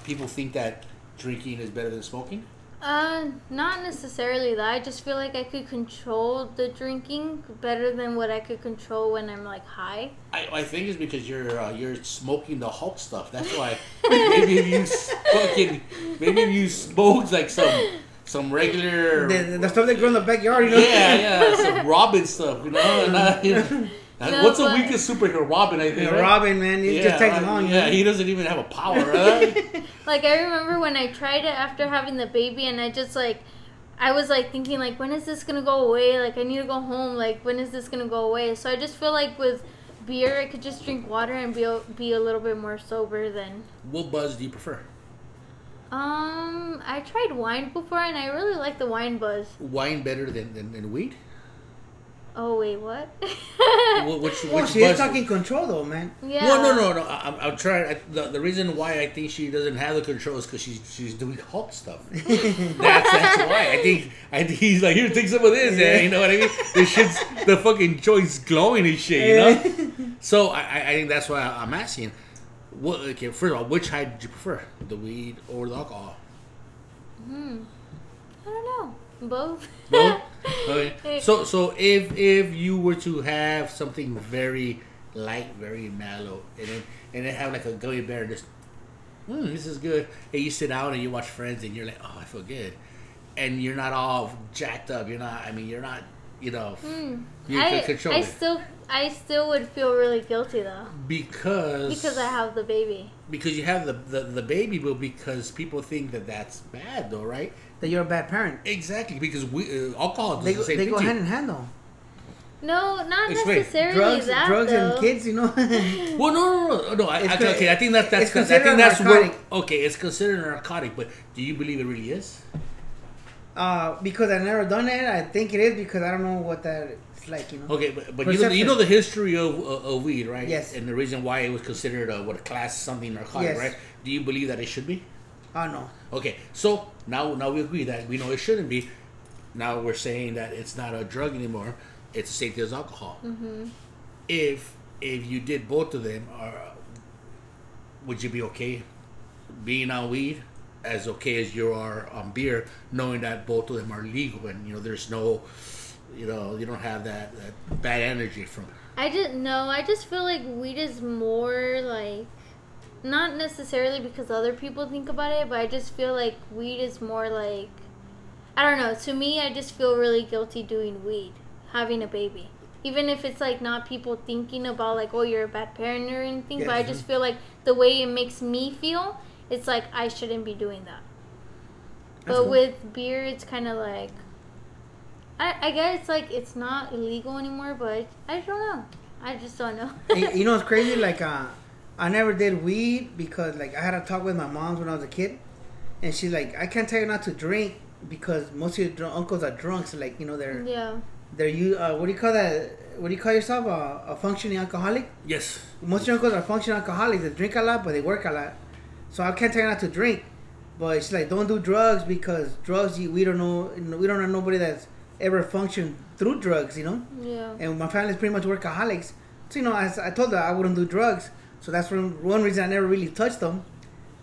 people think that drinking is better than smoking? Not necessarily that. I just feel like I could control the drinking better than what I could control when I'm like high. I think it's because you're smoking the Hulk stuff. That's why. maybe if you smoked like some regular the stuff that grow in the backyard, you know? Yeah, some Robin stuff, you know. No, what's the weakest superhero? Robin, I think. Yeah, right? Robin, man. It just takes long. Yeah, man. He doesn't even have a power, right? Like, I remember when I tried it after having the baby, and I just, like, I was, like, thinking, like, when is this going to go away? Like, I need to go home. Like, when is this going to go away? So I just feel like with beer, I could just drink water and be a little bit more sober than... What buzz do you prefer? I tried wine before, and I really like the wine buzz. Wine better than weed? Oh, wait, what? Which she is talking control, though, man. Yeah. No. I'm trying. The reason why I think she doesn't have the control is because she's doing Hulk stuff. That's why. I think he's like, here, take some of this. Yeah. You know what I mean? The fucking joint's glowing and shit, you know? So I think that's why I'm asking. Okay, first of all, which high did you prefer? The weed or the alcohol? I don't know. Both. Okay. So if you were to have something very light, very mellow, and then have like a gummy bear, and just this is good, and you sit down and you watch Friends, and you're like, oh, I feel good, and you're not all jacked up. You're not. You can control it. I still would feel really guilty though. Because I have the baby. Because you have the baby, but because people think that that's bad though, right? That you're a bad parent. Exactly, because alcohol does the same thing. They go hand in hand though. No, not necessarily drugs though. And kids, you know. Well, no. Okay, I think that's narcotic. It's considered a narcotic, but do you believe it really is? Because I've never done it, I think it is because I don't know what that is like, you know. Okay, but you know the history of weed, right? Yes. And the reason why it was considered a class something narcotic, yes. Right? Do you believe that it should be? No. Okay, so now we agree that we know it shouldn't be. Now we're saying that it's not a drug anymore. It's the same thing as alcohol. Mm-hmm. If you did both of them, would you be okay being on weed? As okay as you are on beer, knowing that both of them are legal and there's no, you don't have that bad energy from it. I just feel like weed is more like, not necessarily because other people think about it, but I just feel like weed is more like, I don't know. To me, I just feel really guilty doing weed, having a baby. Even if it's, like, not people thinking about, like, oh, you're a bad parent or anything, yeah, but I just feel like the way it makes me feel, it's like I shouldn't be doing that. That's cool. With beer, it's kind of like... I guess it's like it's not illegal anymore, but I don't know. I just don't know. You know what's crazy? Like, I never did weed because, like, I had a talk with my mom when I was a kid. And she's like, I can't tell you not to drink because most of your uncles are drunks. So like, they're... Yeah. They're what do you call that? What do you call yourself? A functioning alcoholic? Yes. Most of your uncles are functioning alcoholics. They drink a lot, but they work a lot. So I can't tell you not to drink, but it's like don't do drugs because drugs. We don't know nobody that's ever functioned through drugs, Yeah. And my family's pretty much workaholics, so as I told her I wouldn't do drugs, so that's one reason I never really touched them,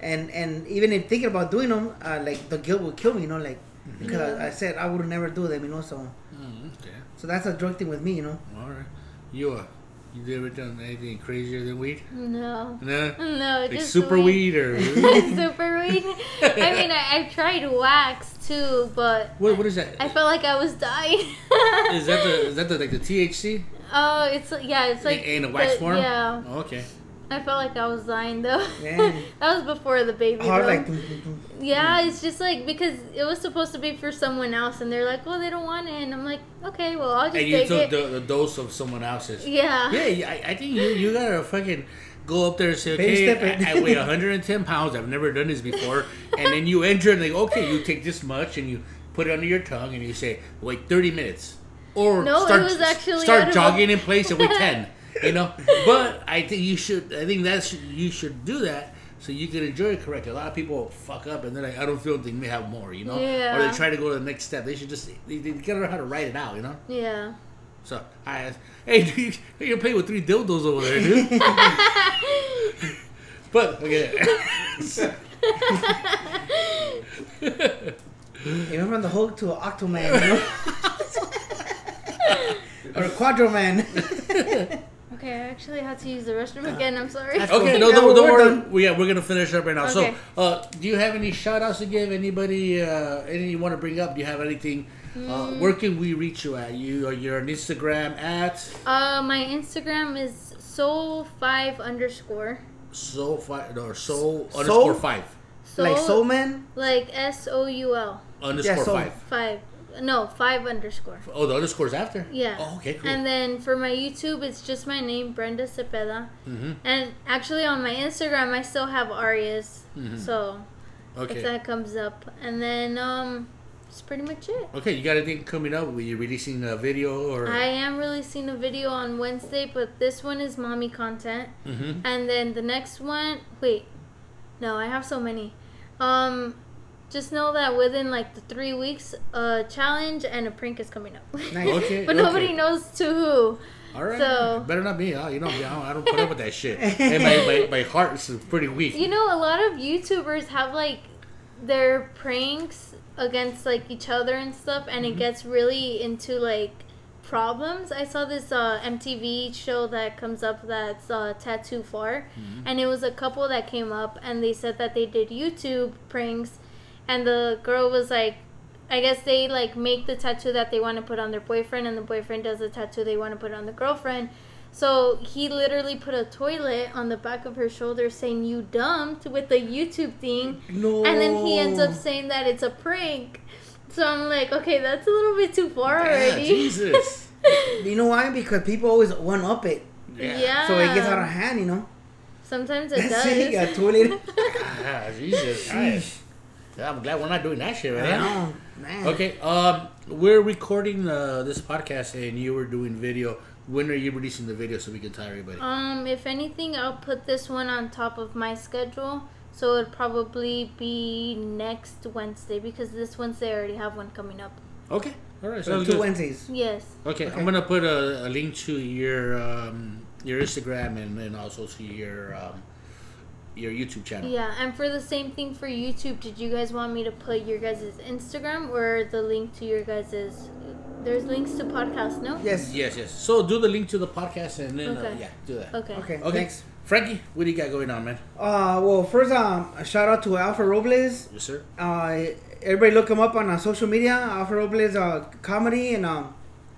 and even in thinking about doing them, like the guilt would kill me, mm-hmm. Because I said I would never do them, So. Mm, okay. So that's a drug thing with me, All right, you are. You never done anything crazier than weed? No. Like just super weed or super weed. I mean, I tried wax too, but what is that? I felt like I was dying. Is that like the THC? Oh, it's like in a wax form. Yeah. Oh, okay. I felt like I was dying though. Yeah. That was before the baby. Oh, like, yeah, it's just like because it was supposed to be for someone else, and they're like, "Well, they don't want it," and I'm like, "Okay, well, I'll just take it." And you took the dose of someone else's. Yeah. Yeah, I think you gotta fucking go up there and say, "Okay, I weigh 110 pounds. I've never done this before," and then you enter and like, "Okay, you take this much," and you put it under your tongue and you say, "Wait 30 minutes," or no, start jogging in place and wait 10. But I think you should. I think you should do that so you can enjoy it correctly. A lot of people fuck up and they're like, I don't feel anything. They have more, Yeah. Or they try to go to the next step. They should just they gotta learn how to write it out, Yeah. So hey, dude, you're playing with 3 dildos over there, dude. But okay. from the Hulk to an Octoman, you know? Or a Quadroman. Okay, I actually had to use the restroom again. I'm sorry. Okay, no, don't worry. We're going to finish up right now. Okay. So, do you have any shout-outs to give? Anybody, anything you want to bring up? Do you have anything? Where can we reach you at? You're on Instagram at? My Instagram is soul5_. Soul_5. Soul, like soul man? Like soul. _5. No, 5_. Oh, the underscore's after? Yeah. Oh, okay, cool. And then for my YouTube, it's just my name, Brenda Cepeda. Mm-hmm. And actually on my Instagram, I still have Arias. Mm-hmm. So if that comes up. And then that's pretty much it. Okay, you got anything coming up? Were you releasing a video? Or? I am releasing a video on Wednesday, but this one is mommy content. Mm-hmm. And then the next one... Wait. No, I have so many. Just know that within like the 3 weeks, a challenge and a prank is coming up. Nice. Okay, but nobody knows to who. All right. So. Better not me. Huh? You know, I don't put up with that shit. And my heart is pretty weak. You know, a lot of YouTubers have like their pranks against like each other and stuff, and it gets really into like problems. I saw this MTV show that comes up that's Tattoo 4, and it was a couple that came up, and they said that they did YouTube pranks. And the girl was like, I guess they like make the tattoo that they want to put on their boyfriend, and the boyfriend does the tattoo they want to put on the girlfriend. So he literally put a toilet on the back of her shoulder saying, "You dumped," with the YouTube thing. No. And then he ends up saying that it's a prank. So I'm like, okay, that's a little bit too far already. Jesus. You know why? Because people always one-up it. Yeah. So it gets out of hand, you know. Sometimes it does. See, a toilet. Ah, Jesus Christ. I'm glad we're not doing that shit right now. Okay, we're recording this podcast, and you were doing video. When are you releasing the video so we can tell everybody? If anything, I'll put this one on top of my schedule, so it'll probably be next Wednesday, because this Wednesday I already have one coming up. Okay, all right. So 2 Wednesdays. Yes. Okay. I'm gonna put a link to your Instagram and also to your YouTube channel. Yeah, and for the same thing for YouTube, did you guys want me to put your guys' Instagram or the link to your guys'... There's links to podcasts, no? Yes. So do the link to the podcast and then, do that. Okay, thanks. Frankie, what do you got going on, man? Well, first, a shout out to Alpha Robles. Yes, sir. Everybody look him up on social media, Alpha Robles Comedy, and I'm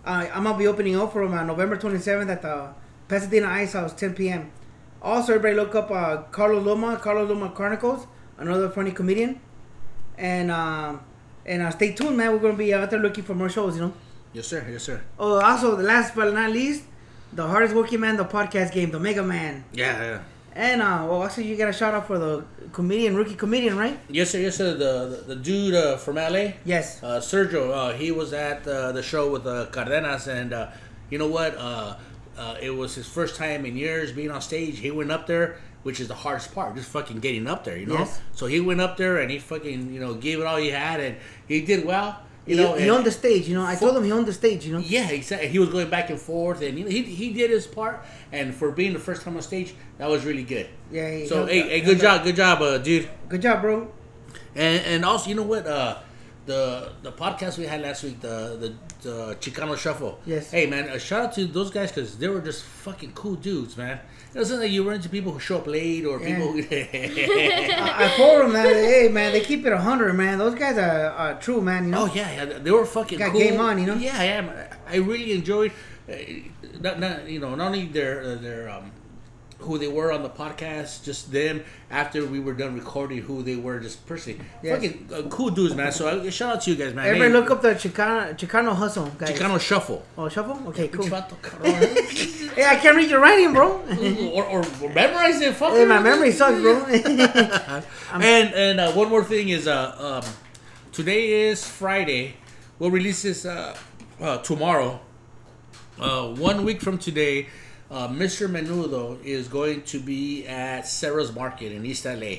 going to be opening up from November 27th at the Pasadena Ice House, 10 p.m. Also, everybody look up Carlos Loma Chronicles, another funny comedian. And stay tuned, man. We're going to be out there looking for more shows, you know? Yes, sir. Oh, also, the last but not least, the hardest working man, the podcast game, the Mega Man. Yeah. And, also, you got a shout-out for the rookie comedian, right? Yes, sir. The dude from L.A.? Yes. Sergio, he was at the show with Cardenas, and you know what? It was his first time in years being on stage. He went up there, which is the hardest part, just fucking getting up there, you know? Yes. So he went up there and he fucking, you know, gave it all he had, and he did well. You know, he owned the stage, you know. I told him he owned the stage, you know. Yeah, exactly. He was going back and forth, and you know, he did his part. And for being the first time on stage, that was really good. Yeah. Hey, good job, dude. Good job, bro. And also, you know what? The podcast we had last week, the Chicano Shuffle. Yes. Hey, man, a shout out to those guys, because they were just fucking cool dudes, man. It wasn't like you run into people who show up late or people who... I told them, man, hey, man, they keep it 100, man. Those guys are true, man, you know? Oh, yeah. They were fucking cool. Got game on, you know? Yeah. I really enjoyed, not only their who they were on the podcast, just them after we were done recording, who they were just personally. Yes. Fucking cool dudes, man. So shout out to you guys, man. Everybody look up the Chicano Hustle, guys. Chicano Shuffle. Oh, Shuffle? Okay, cool. Hey, I can't read your writing, bro. or memorize it. Fuck. Hey, my memory sucks, bro. and one more thing is, today is Friday. We'll release this tomorrow. 1 week from today, Mr. Menudo is going to be at Sarah's Market in East LA.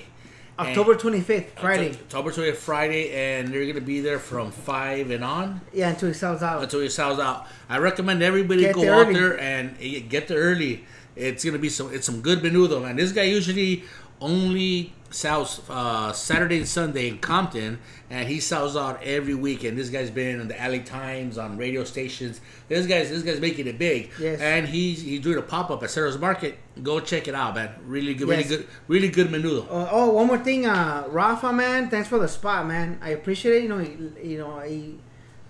October 25th, Friday. October 25th, Friday, and they're going to be there from 5 and on. Yeah, until it sells out. I recommend everybody go out there and get there early. It's going to be some good Menudo, man. This guy usually only sells Saturday and Sunday in Compton, and he sells out every weekend. This guy's been in the LA Times, on radio stations. This guy's making it big. Yes. And he's doing a pop-up at Sarah's Market. Go check it out, man. Really good, yes. really good menudo. Oh, one more thing, Rafa, man. Thanks for the spot, man. I appreciate it.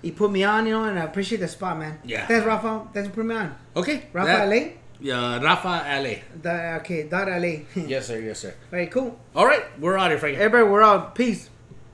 He put me on, and I appreciate the spot, man. Yeah. Thanks, Rafa. Thanks for putting me on. Okay. Rafa LA? Yeah, Rafa LA. Okay, dot LA. Yes, sir. All right, cool. All right, we're out here, Frank. Everybody, we're out. Peace.